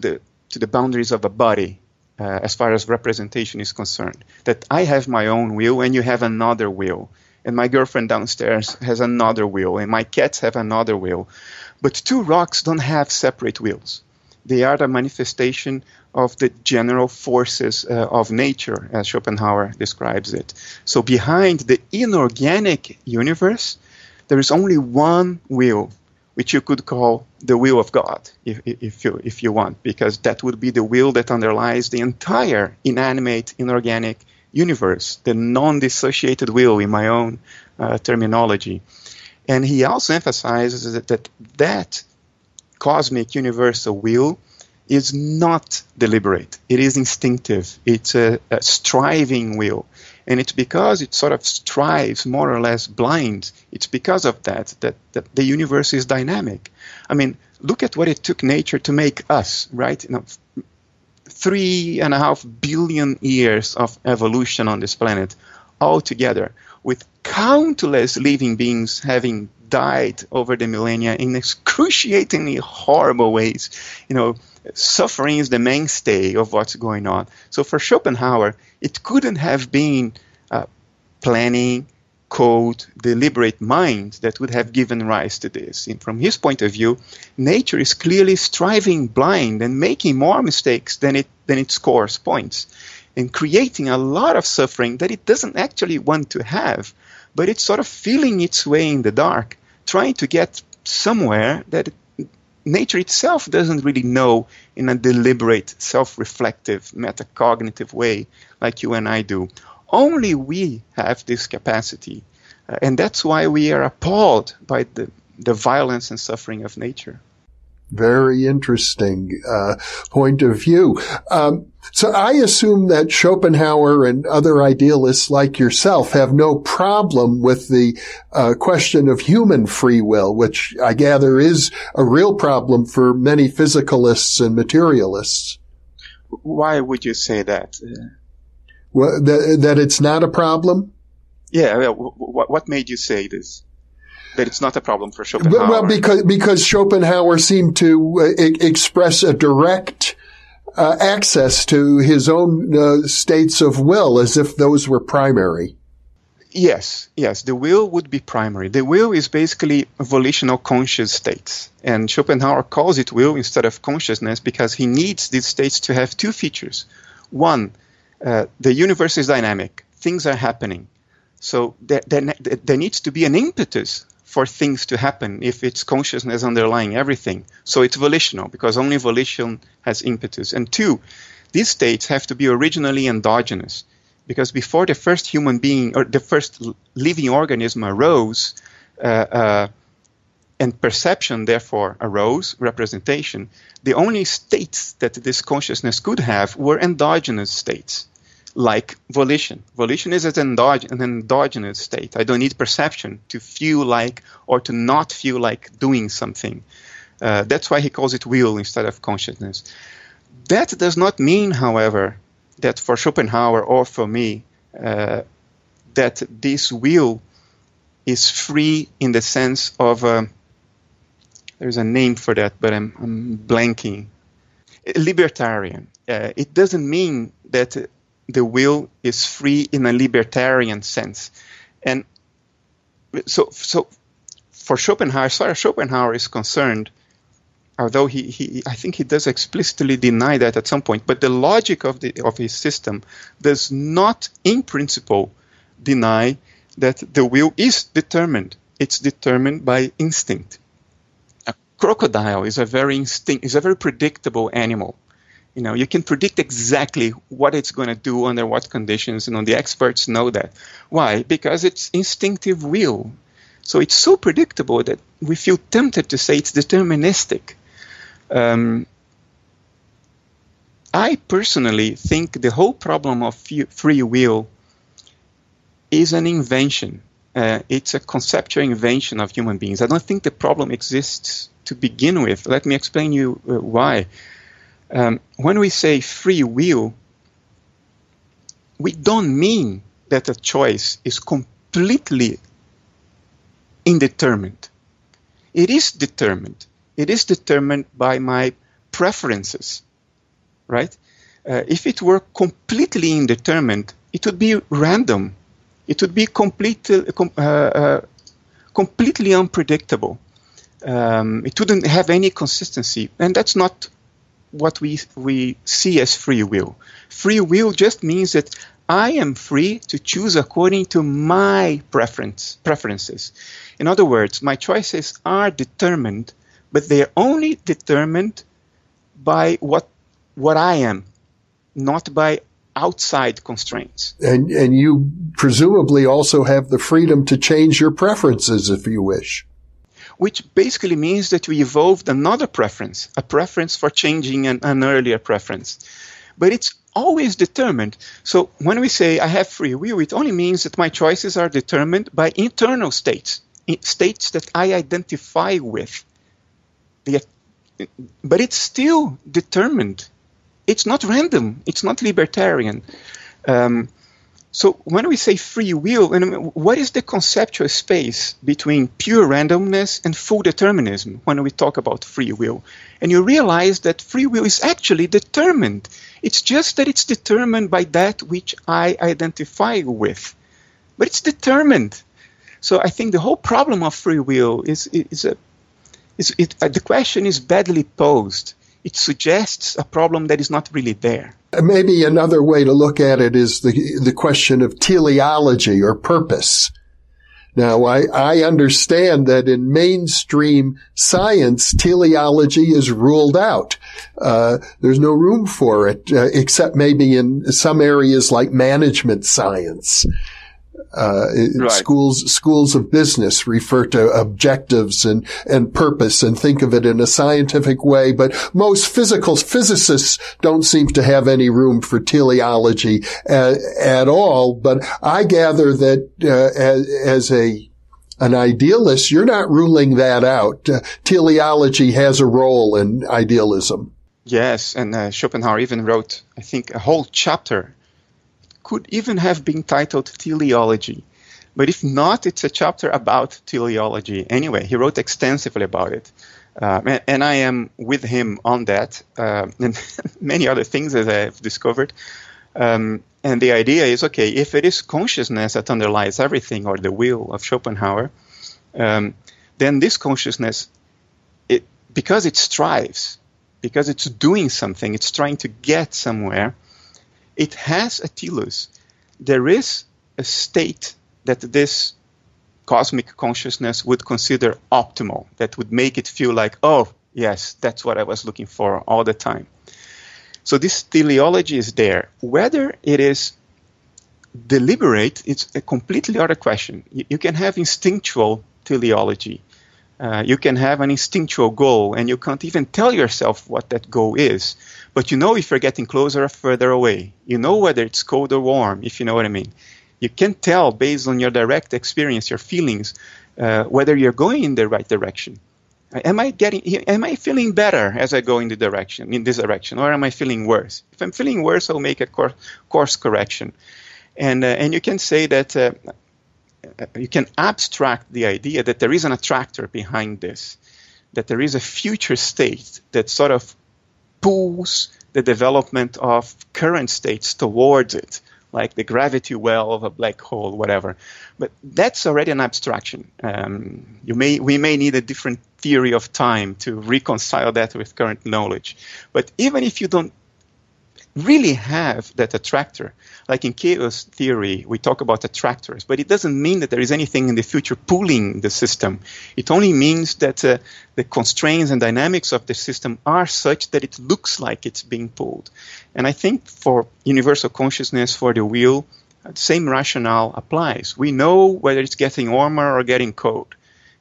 the boundaries of a body, as far as representation is concerned. That I have my own will and you have another will, and my girlfriend downstairs has another will, and my cats have another will. But two rocks don't have separate wills. They are the manifestation of the general forces of nature, as Schopenhauer describes it. So behind the inorganic universe, there is only one will, which you could call the will of God, if you want, because that would be the will that underlies the entire inanimate, inorganic universe, the non-dissociated will, in my own terminology. And he also emphasizes that cosmic universal will is not deliberate. It is instinctive. It's a striving will. And it's because it sort of strives more or less blind. It's because of that the universe is dynamic. I mean, look at what it took nature to make us, right? 3.5 billion years of evolution on this planet all together with countless living beings having died over the millennia in excruciatingly horrible ways. You know, suffering is the mainstay of what's going on. So for Schopenhauer, it couldn't have been planning, cold, deliberate mind that would have given rise to this. And from his point of view, nature is clearly striving blind and making more mistakes than its course points, and creating a lot of suffering that it doesn't actually want to have, but it's sort of feeling its way in the dark, trying to get somewhere that nature itself doesn't really know in a deliberate, self-reflective, metacognitive way like you and I do. Only we have this capacity, and that's why we are appalled by the violence and suffering of nature. Very interesting point of view. So I assume that Schopenhauer and other idealists like yourself have no problem with the question of human free will, which I gather is a real problem for many physicalists and materialists. Why would you say that? Well, that it's not a problem? Yeah, well, what made you say this? That it's not a problem for Schopenhauer. Well, because Schopenhauer seemed to express a direct access to his own states of will, as if those were primary. Yes, the will would be primary. The will is basically volitional conscious states. And Schopenhauer calls it will instead of consciousness because he needs these states to have two features. One, the universe is dynamic. Things are happening. So there needs to be an impetus for things to happen if it's consciousness underlying everything. So it's volitional, because only volition has impetus. And two, these states have to be originally endogenous, because before the first human being or the first living organism arose, and perception therefore arose, representation, the only states that this consciousness could have were endogenous states. Like volition. Volition is an endogenous state. I don't need perception to feel like or to not feel like doing something. That's why he calls it will instead of consciousness. That does not mean, however, that for Schopenhauer or for me, that this will is free in the sense of, there's a name for that, but I'm blanking. Libertarian. It doesn't mean that the will is free in a libertarian sense. And so for Schopenhauer, as far as Schopenhauer is concerned, although I think he does explicitly deny that at some point, but the logic of his system does not in principle deny that the will is determined. It's determined by instinct. A crocodile is a very predictable animal. You know, you can predict exactly what it's going to do under what conditions, and the experts know that. Why? Because it's instinctive will. So it's so predictable that we feel tempted to say it's deterministic. I personally think the whole problem of free will is an invention. It's a conceptual invention of human beings. I don't think the problem exists to begin with. Let me explain you why. When we say free will, we don't mean that a choice is completely indeterminate. It is determined. It is determined by my preferences, right? If it were completely indeterminate, it would be random. It would be completely unpredictable. It wouldn't have any consistency, and that's not what we see as free will. Free will just means that I am free to choose according to my preferences. In other words, my choices are determined, but they are only determined by what I am, not by outside constraints. And you presumably also have the freedom to change your preferences if you wish. Which basically means that we evolved another preference, a preference for changing an earlier preference. But it's always determined. So when we say I have free will, it only means that my choices are determined by internal states, states that I identify with. But it's still determined. It's not random. It's not libertarian. So when we say free will, what is the conceptual space between pure randomness and full determinism when we talk about free will? And you realize that free will is actually determined. It's just that it's determined by that which I identify with. But it's determined. So I think the whole problem of free will the question is badly posed. It suggests a problem that is not really there. Maybe another way to look at it is the question of teleology or purpose. Now, I understand that in mainstream science, teleology is ruled out. There's no room for it, except maybe in some areas like management science. Right. Schools of business refer to objectives and purpose and think of it in a scientific way, but most physicists don't seem to have any room for teleology at all. But I gather that as an idealist, you're not ruling that out. Teleology has a role in idealism. Yes, and Schopenhauer even wrote, I think, a whole chapter. Could even have been titled Teleology. But if not, it's a chapter about teleology. Anyway, he wrote extensively about it. And I am with him on that and many other things that I have discovered. And the idea is, okay, if it is consciousness that underlies everything or the will of Schopenhauer, then this consciousness, because it strives, because it's doing something, it's trying to get somewhere, it has a telos. There is a state that this cosmic consciousness would consider optimal, that would make it feel like, oh, yes, that's what I was looking for all the time. So this teleology is there. Whether it is deliberate, it's a completely other question. You can have instinctual teleology. You can have an instinctual goal, and you can't even tell yourself what that goal is. But you know if you're getting closer or further away. You know whether it's cold or warm, if you know what I mean. You can tell based on your direct experience, your feelings, whether you're going in the right direction. Am I feeling better as I go in this direction, or am I feeling worse? If I'm feeling worse, I'll make a course correction. And you can say that... you can abstract the idea that there is an attractor behind this, that there is a future state that sort of pulls the development of current states towards it, like the gravity well of a black hole, whatever. But that's already an abstraction. We may need a different theory of time to reconcile that with current knowledge. But even if you don't really have that attractor. Like in chaos theory, we talk about attractors, but it doesn't mean that there is anything in the future pulling the system. It only means that the constraints and dynamics of the system are such that it looks like it's being pulled. And I think for universal consciousness, for the will, the same rationale applies. We know whether it's getting warmer or getting cold,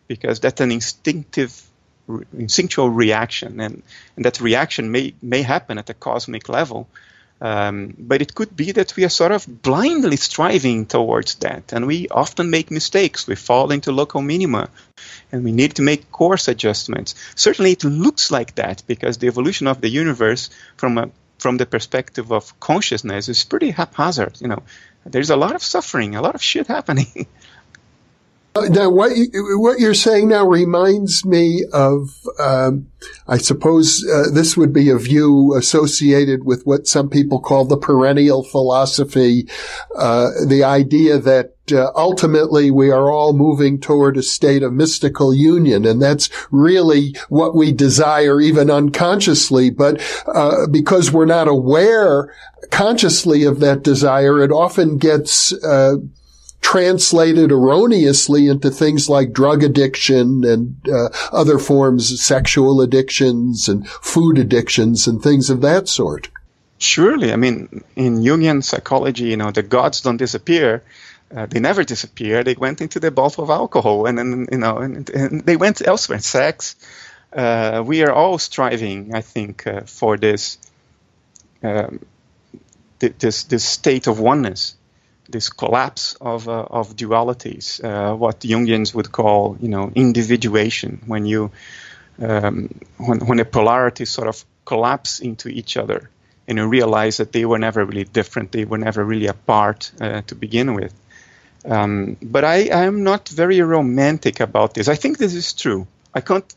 because that's an instinctual reaction, and that reaction may happen at a cosmic level, but it could be that we are sort of blindly striving towards that, and we often make mistakes. We fall into local minima, and we need to make course adjustments. Certainly it looks like that, because the evolution of the universe from the perspective of consciousness is pretty haphazard. There's a lot of suffering, a lot of shit happening. Now, what you're saying now reminds me of, I suppose this would be a view associated with what some people call the perennial philosophy, the idea that ultimately we are all moving toward a state of mystical union, and that's really what we desire, even unconsciously. But because we're not aware consciously of that desire, it often gets translated erroneously into things like drug addiction and other forms of sexual addictions and food addictions and things of that sort. Surely. In Jungian psychology, the gods don't disappear. They never disappear. They went into the bottle of alcohol and then, and they went elsewhere. Sex. We are all striving, I think, for this, this state of oneness. This collapse of dualities, what Jungians would call, individuation, when a polarity sort of collapse into each other, realize that they were never really different. They were never really apart to begin with. But I am not very romantic about this. I think this is true. I can't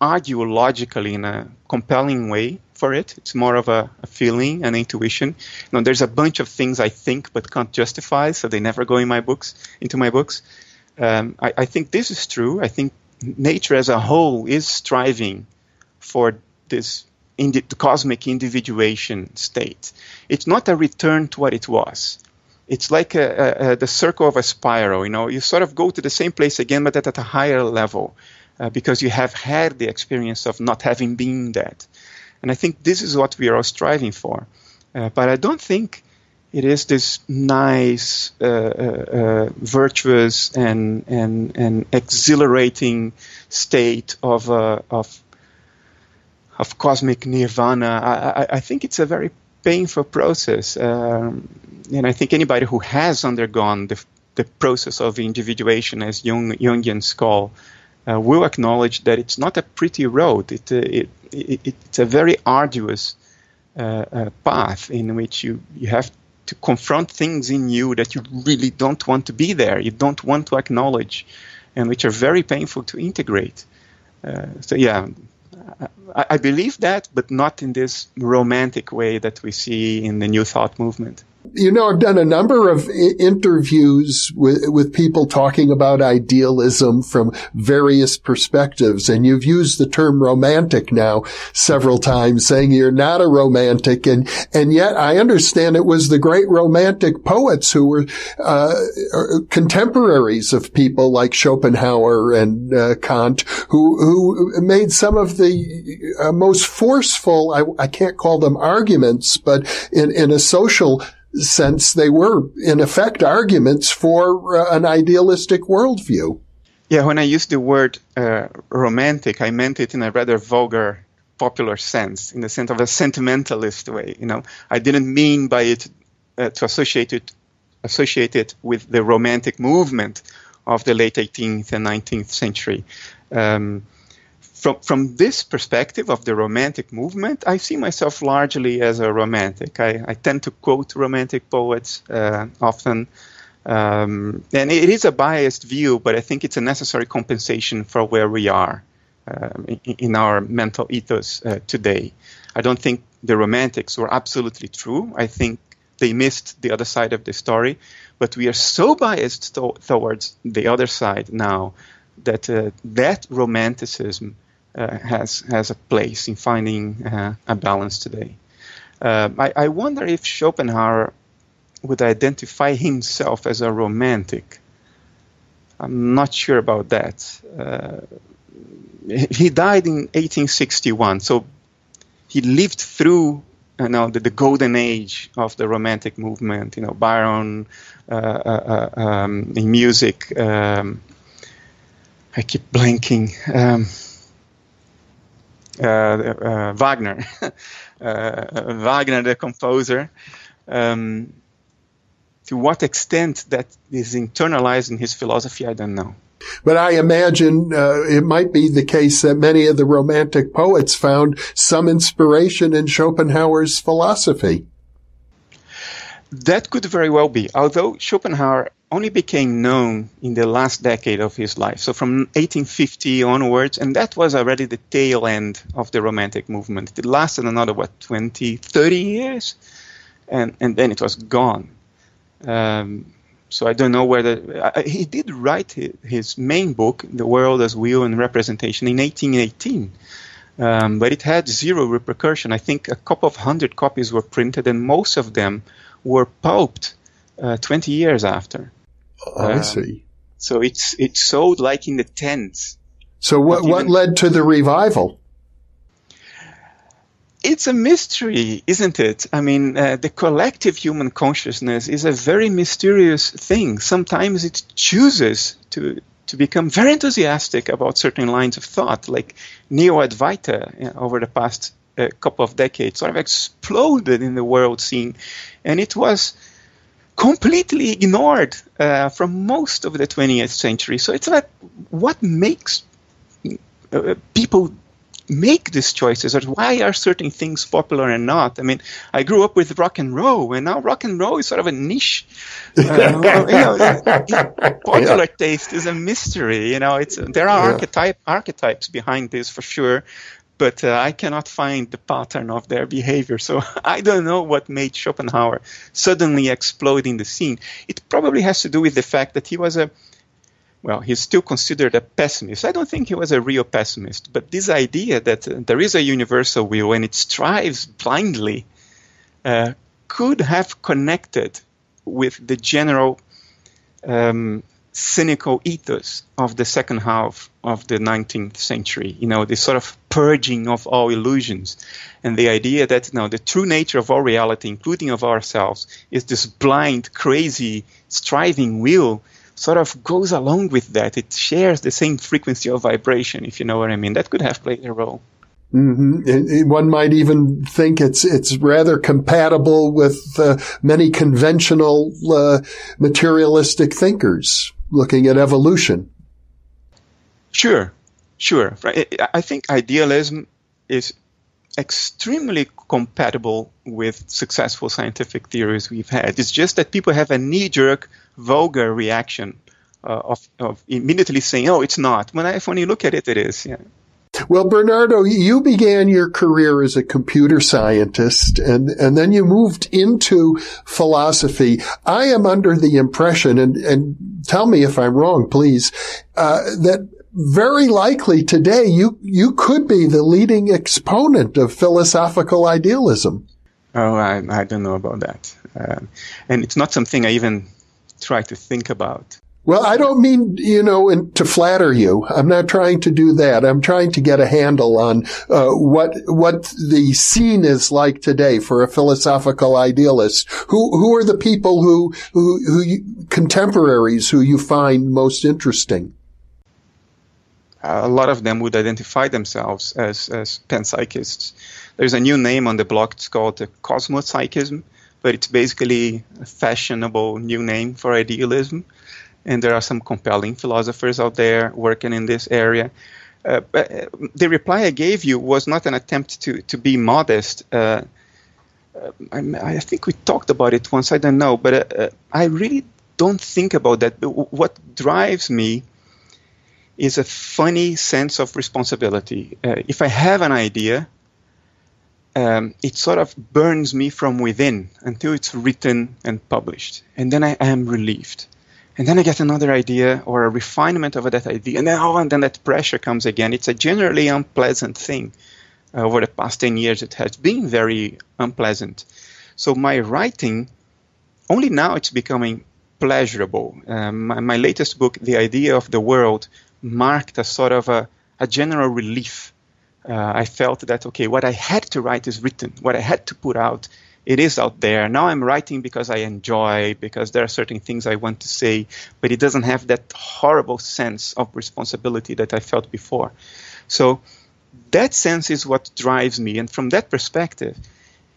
argue logically in a compelling way for it. It's more of a feeling, an intuition. You know, there's a bunch of things I think but can't justify, so they never go in my books, into my books. I think this is true. I think nature as a whole is striving for this cosmic individuation state. It's not a return to what it was. It's like the circle of a spiral. You know, you sort of go to the same place again, but at a higher level, because you have had the experience of not having been that. And I think this is what we are all striving for. But I don't think it is this nice, virtuous, and exhilarating state of cosmic nirvana. I think it's a very painful process. And I think anybody who has undergone the process of individuation, as Jungians call, will acknowledge that it's not a pretty road. It's a very arduous path in which you have to confront things in you that you really don't want to be there, you don't want to acknowledge, and which are very painful to integrate. So yeah, I believe that, but not in this romantic way that we see in the New Thought movement. You know, I've done a number of interviews with people talking about idealism from various perspectives, and you've used the term romantic now several times, saying you're not a romantic, and yet I understand it was the great romantic poets who were contemporaries of people like Schopenhauer and Kant who made some of the most forceful, I can't call them arguments, but in a social sense, they were, in effect, arguments for an idealistic worldview. Yeah, when I used the word romantic, I meant it in a rather vulgar, popular sense, in the sense of a sentimentalist way. You know, I didn't mean by it to associate it with the romantic movement of the late 18th and 19th century. From this perspective of the romantic movement, I see myself largely as a romantic. I tend to quote romantic poets often. And it is a biased view, but I think it's a necessary compensation for where we are in our mental ethos today. I don't think the romantics were absolutely true. I think they missed the other side of the story. But we are so biased towards the other side now that that romanticism has a place in finding a balance today. I wonder if Schopenhauer would identify himself as a romantic. I'm not sure about that. He died in 1861, so he lived through the golden age of the romantic movement. You know, Byron in music. I keep blanking. Wagner, Wagner, the composer. To what extent that is internalized in his philosophy, I don't know. But I imagine it might be the case that many of the Romantic poets found some inspiration in Schopenhauer's philosophy. That could very well be, although Schopenhauer only became known in the last decade of his life, so from 1850 onwards, and that was already the tail end of the Romantic movement. It lasted another, 20-30 years, and then it was gone. So I don't know whether... He did write his main book, The World as Will and Representation, in 1818, but it had zero repercussion. I think a couple of hundred copies were printed, and most of them were pulped 20 years after. Oh, I see. So it sold like in the tens. So what led to the revival? It's a mystery, isn't it? I mean, the collective human consciousness is a very mysterious thing. Sometimes it chooses to become very enthusiastic about certain lines of thought, like Neo-Advaita over the past a couple of decades, sort of exploded in the world scene, and it was completely ignored from most of the 20th century. So it's like, what makes people make these choices, or why are certain things popular and not? I mean, I grew up with rock and roll, and now rock and roll is sort of a niche. Popular taste is a mystery. You know, there are archetypes behind this for sure, but I cannot find the pattern of their behavior. So I don't know what made Schopenhauer suddenly explode in the scene. It probably has to do with the fact that he was he's still considered a pessimist. I don't think he was a real pessimist, but this idea that there is a universal will and it strives blindly could have connected with the general cynical ethos of the second half of the 19th century, you know, this sort of purging of all illusions, and the idea that now the true nature of all reality, including of ourselves, is this blind, crazy, striving will sort of goes along with that. It shares the same frequency of vibration, if you know what I mean. That could have played a role. Mm-hmm. One might even think it's rather compatible with many conventional materialistic thinkers looking at evolution. Sure. I think idealism is extremely compatible with successful scientific theories we've had. It's just that people have a knee-jerk, vulgar reaction of immediately saying, "Oh, it's not." When you look at it, it is. Yeah. Well, Bernardo, you began your career as a computer scientist, and then you moved into philosophy. I am under the impression, and tell me if I'm wrong, please, that very likely today you could be the leading exponent of philosophical idealism. Oh, I don't know about that. And it's not something I even try to think about. Well, I don't mean, to flatter you. I'm not trying to do that. I'm trying to get a handle on what the scene is like today for a philosophical idealist. Who are the people contemporaries who you find most interesting? A lot of them would identify themselves as panpsychists. There's a new name on the block. It's called cosmopsychism, but it's basically a fashionable new name for idealism. And there are some compelling philosophers out there working in this area. But the reply I gave you was not an attempt to be modest. I think we talked about it once, I don't know, but I really don't think about that. But what drives me is a funny sense of responsibility. If I have an idea, it sort of burns me from within until it's written and published. And then I am relieved. And then I get another idea or a refinement of that idea. And then that pressure comes again. It's a generally unpleasant thing. Over the past 10 years, it has been very unpleasant. So my writing, only now it's becoming pleasurable. My latest book, The Idea of the World, marked a sort of a general relief. I felt that, okay, what I had to write is written. What I had to put out, it is out there. Now I'm writing because I enjoy, because there are certain things I want to say, but it doesn't have that horrible sense of responsibility that I felt before. So that sense is what drives me. And from that perspective,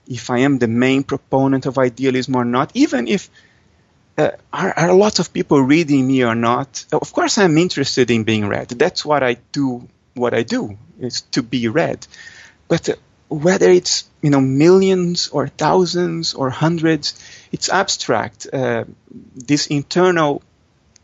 if I am the main proponent of idealism or not, even if are lots of people reading me or not, of course I'm interested in being read. That's what I do. What I do is to be read, but whether it's millions or thousands or hundreds, it's abstract. This internal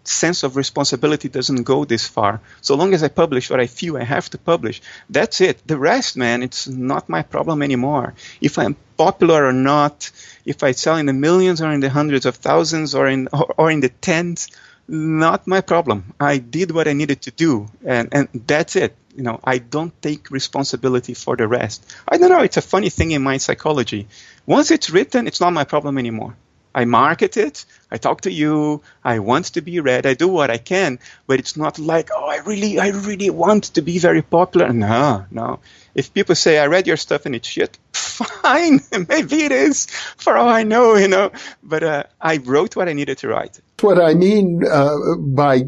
sense of responsibility doesn't go this far. So long as I publish what I feel I have to publish, that's it. The rest, man, it's not my problem anymore. If I'm popular or not, if I sell in the millions or in the hundreds of thousands or in the tens, not my problem. I did what I needed to do, and that's it. I don't take responsibility for the rest. I don't know. It's a funny thing in my psychology. Once it's written, it's not my problem anymore. I market it. I talk to you. I want to be read. I do what I can, but it's not like, oh, I really want to be very popular. No. If people say, I read your stuff and it's shit, fine. Maybe it is, for all I know, But I wrote what I needed to write. What I mean by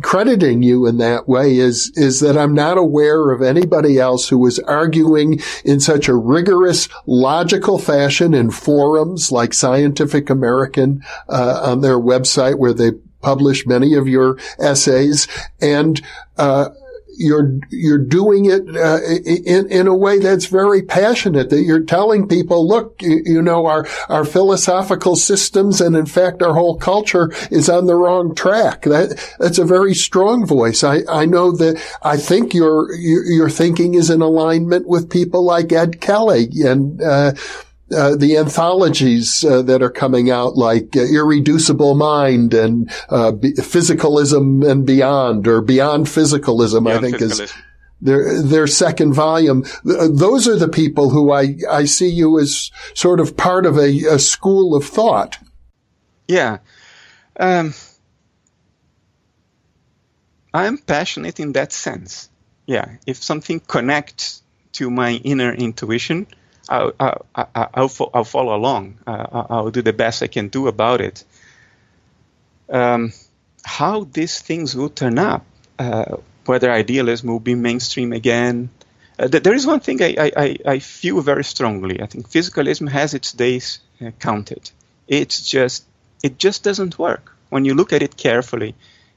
crediting you in that way is that I'm not aware of anybody else who was arguing in such a rigorous, logical fashion in forums like Scientific American on their website, where they publish many of your essays, and You're doing it in a way that's very passionate, that you're telling people, look, you know, our philosophical systems and in fact our whole culture is on the wrong track. That's a very strong voice. I know that I think your thinking is in alignment with people like Ed Kelly and the anthologies that are coming out, like Irreducible Mind and Physicalism and Beyond, or Beyond Physicalism, I think is their second volume. Those are the people who I see you as sort of part of a school of thought. Yeah. I'm passionate in that sense. Yeah. If something connects to my inner intuition, I'll follow along. I'll do the best I can do about it. How these things will turn up, whether idealism will be mainstream again. There is one thing I feel very strongly. I think physicalism has its days counted. It just doesn't work. When you look at it carefully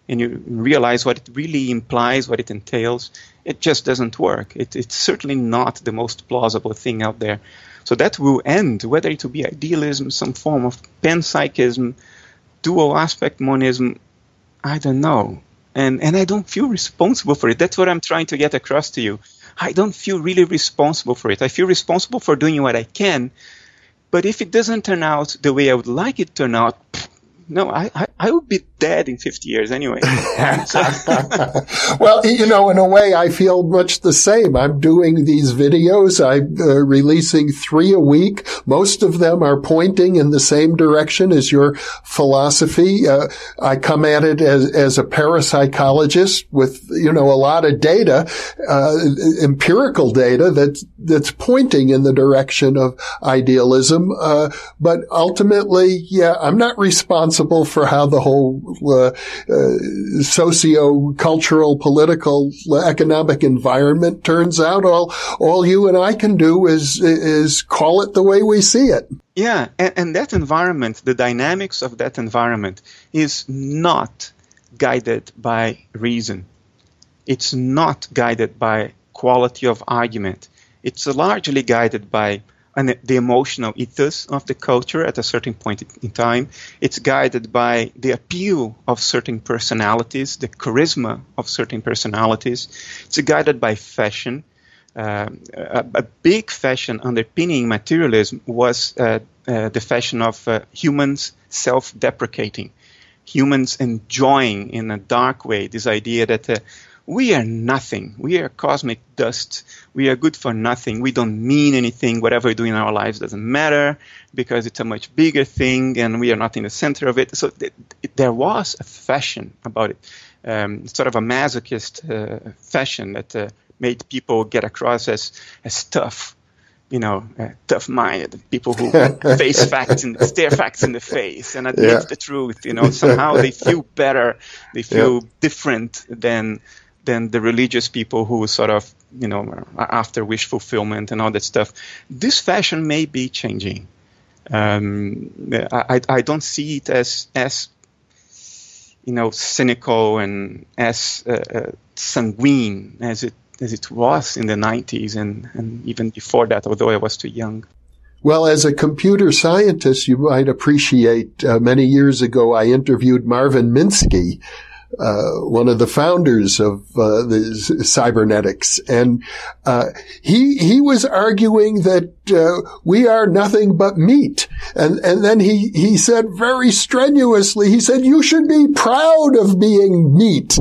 and you realize what it really implies, what it entails, it just doesn't work. It's certainly not the most plausible thing out there. So that will end, whether it will be idealism, some form of panpsychism, dual aspect monism, I don't know. And I don't feel responsible for it. That's what I'm trying to get across to you. I don't feel really responsible for it. I feel responsible for doing what I can. But if it doesn't turn out the way I would like it to turn out, no, I would be dead in 50 years anyway. Well, you know, in a way, I feel much the same. I'm doing these videos. I'm releasing 3 a week. Most of them are pointing in the same direction as your philosophy. I come at it as a parapsychologist with, you know, a lot of data, empirical data that's pointing in the direction of idealism. But ultimately, yeah, I'm not responsible for how the whole socio-cultural, political, economic environment turns out. All you and I can do is call it the way we see it. Yeah, and that environment, the dynamics of that environment, is not guided by reason. It's not guided by quality of argument. It's largely guided by the emotional ethos of the culture at a certain point in time. It's guided by the appeal of certain personalities, the charisma of certain personalities. It's guided by fashion. A big fashion underpinning materialism was the fashion of humans self-deprecating, humans enjoying in a dark way this idea that we are nothing. We are cosmic dust. We are good for nothing. We don't mean anything. Whatever we do in our lives doesn't matter because it's a much bigger thing and we are not in the center of it. So there was a fashion about it, sort of a masochist fashion that made people get across as tough, you know, tough-minded, people who face facts and stare facts in the face and admit the truth. You know, somehow they feel better. They feel different than the religious people who sort of, you know, are after wish fulfillment and all that stuff. This fashion may be changing. I don't see it as you know, cynical and as sanguine as it was in the 90s and even before that, although I was too young. Well, as a computer scientist, you might appreciate many years ago I interviewed Marvin Minsky, one of the founders of the cybernetics, and he was arguing that we are nothing but meat, and then he said very strenuously, he said, you should be proud of being meat.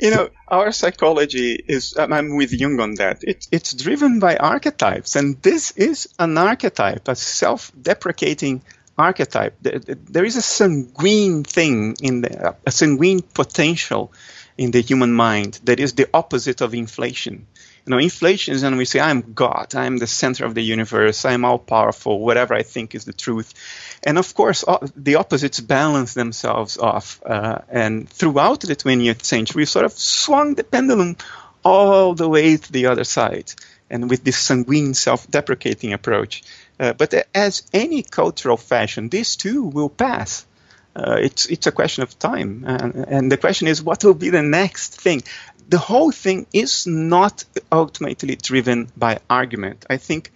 You know, our psychology is, I'm with Jung on that, it's driven by archetypes, and this is an archetype, a self-deprecating archetype. There is a sanguine thing in a sanguine potential in the human mind that is the opposite of inflation. You know, inflation is when we say, I'm God, I'm the center of the universe, I'm all powerful, whatever I think is the truth. And of course, the opposites balance themselves off. And throughout the 20th century, we sort of swung the pendulum all the way to the other side, and with this sanguine, self-deprecating approach. But as any cultural fashion, these too will pass. It's a question of time. And the question is, what will be the next thing? the whole thing is not ultimately driven by argument. I think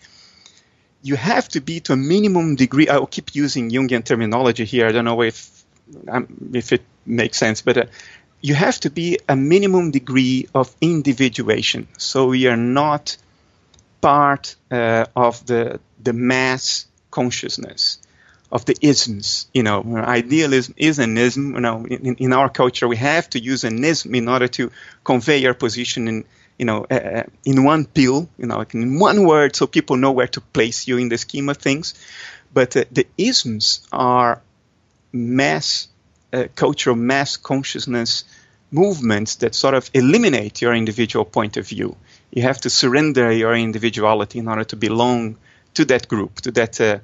you have to be, to a minimum degree, I will keep using Jungian terminology here, I don't know if it makes sense, but you have to be a minimum degree of individuation. So we are not part of the mass consciousness, of the isms. You know, idealism is an ism. You know, in our culture, we have to use an ism in order to convey our position in, you know, in one pill, you know, in one word, so people know where to place you in the scheme of things. But the isms are mass cultural mass consciousness movements that sort of eliminate your individual point of view. You have to surrender your individuality in order to belong to that group, to that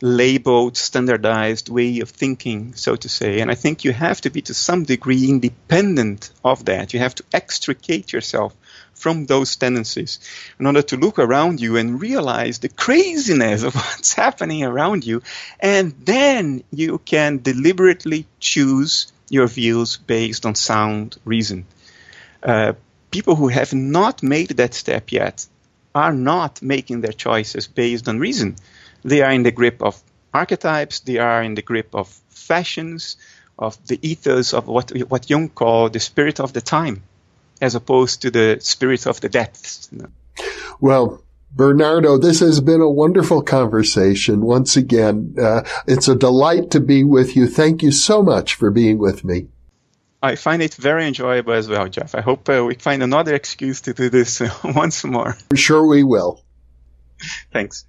labeled, standardized way of thinking, so to say. And I think you have to be to some degree independent of that. You have to extricate yourself from those tendencies in order to look around you and realize the craziness of what's happening around you. And then you can deliberately choose your views based on sound reason. People who have not made that step yet are not making their choices based on reason. They are in the grip of archetypes. They are in the grip of fashions, of the ethos of what Jung called the spirit of the time, as opposed to the spirit of the depths. You know? Well, Bernardo, this has been a wonderful conversation. Once again, it's a delight to be with you. Thank you so much for being with me. I find it very enjoyable as well, Jeff. I hope we find another excuse to do this once more. I'm sure we will. Thanks.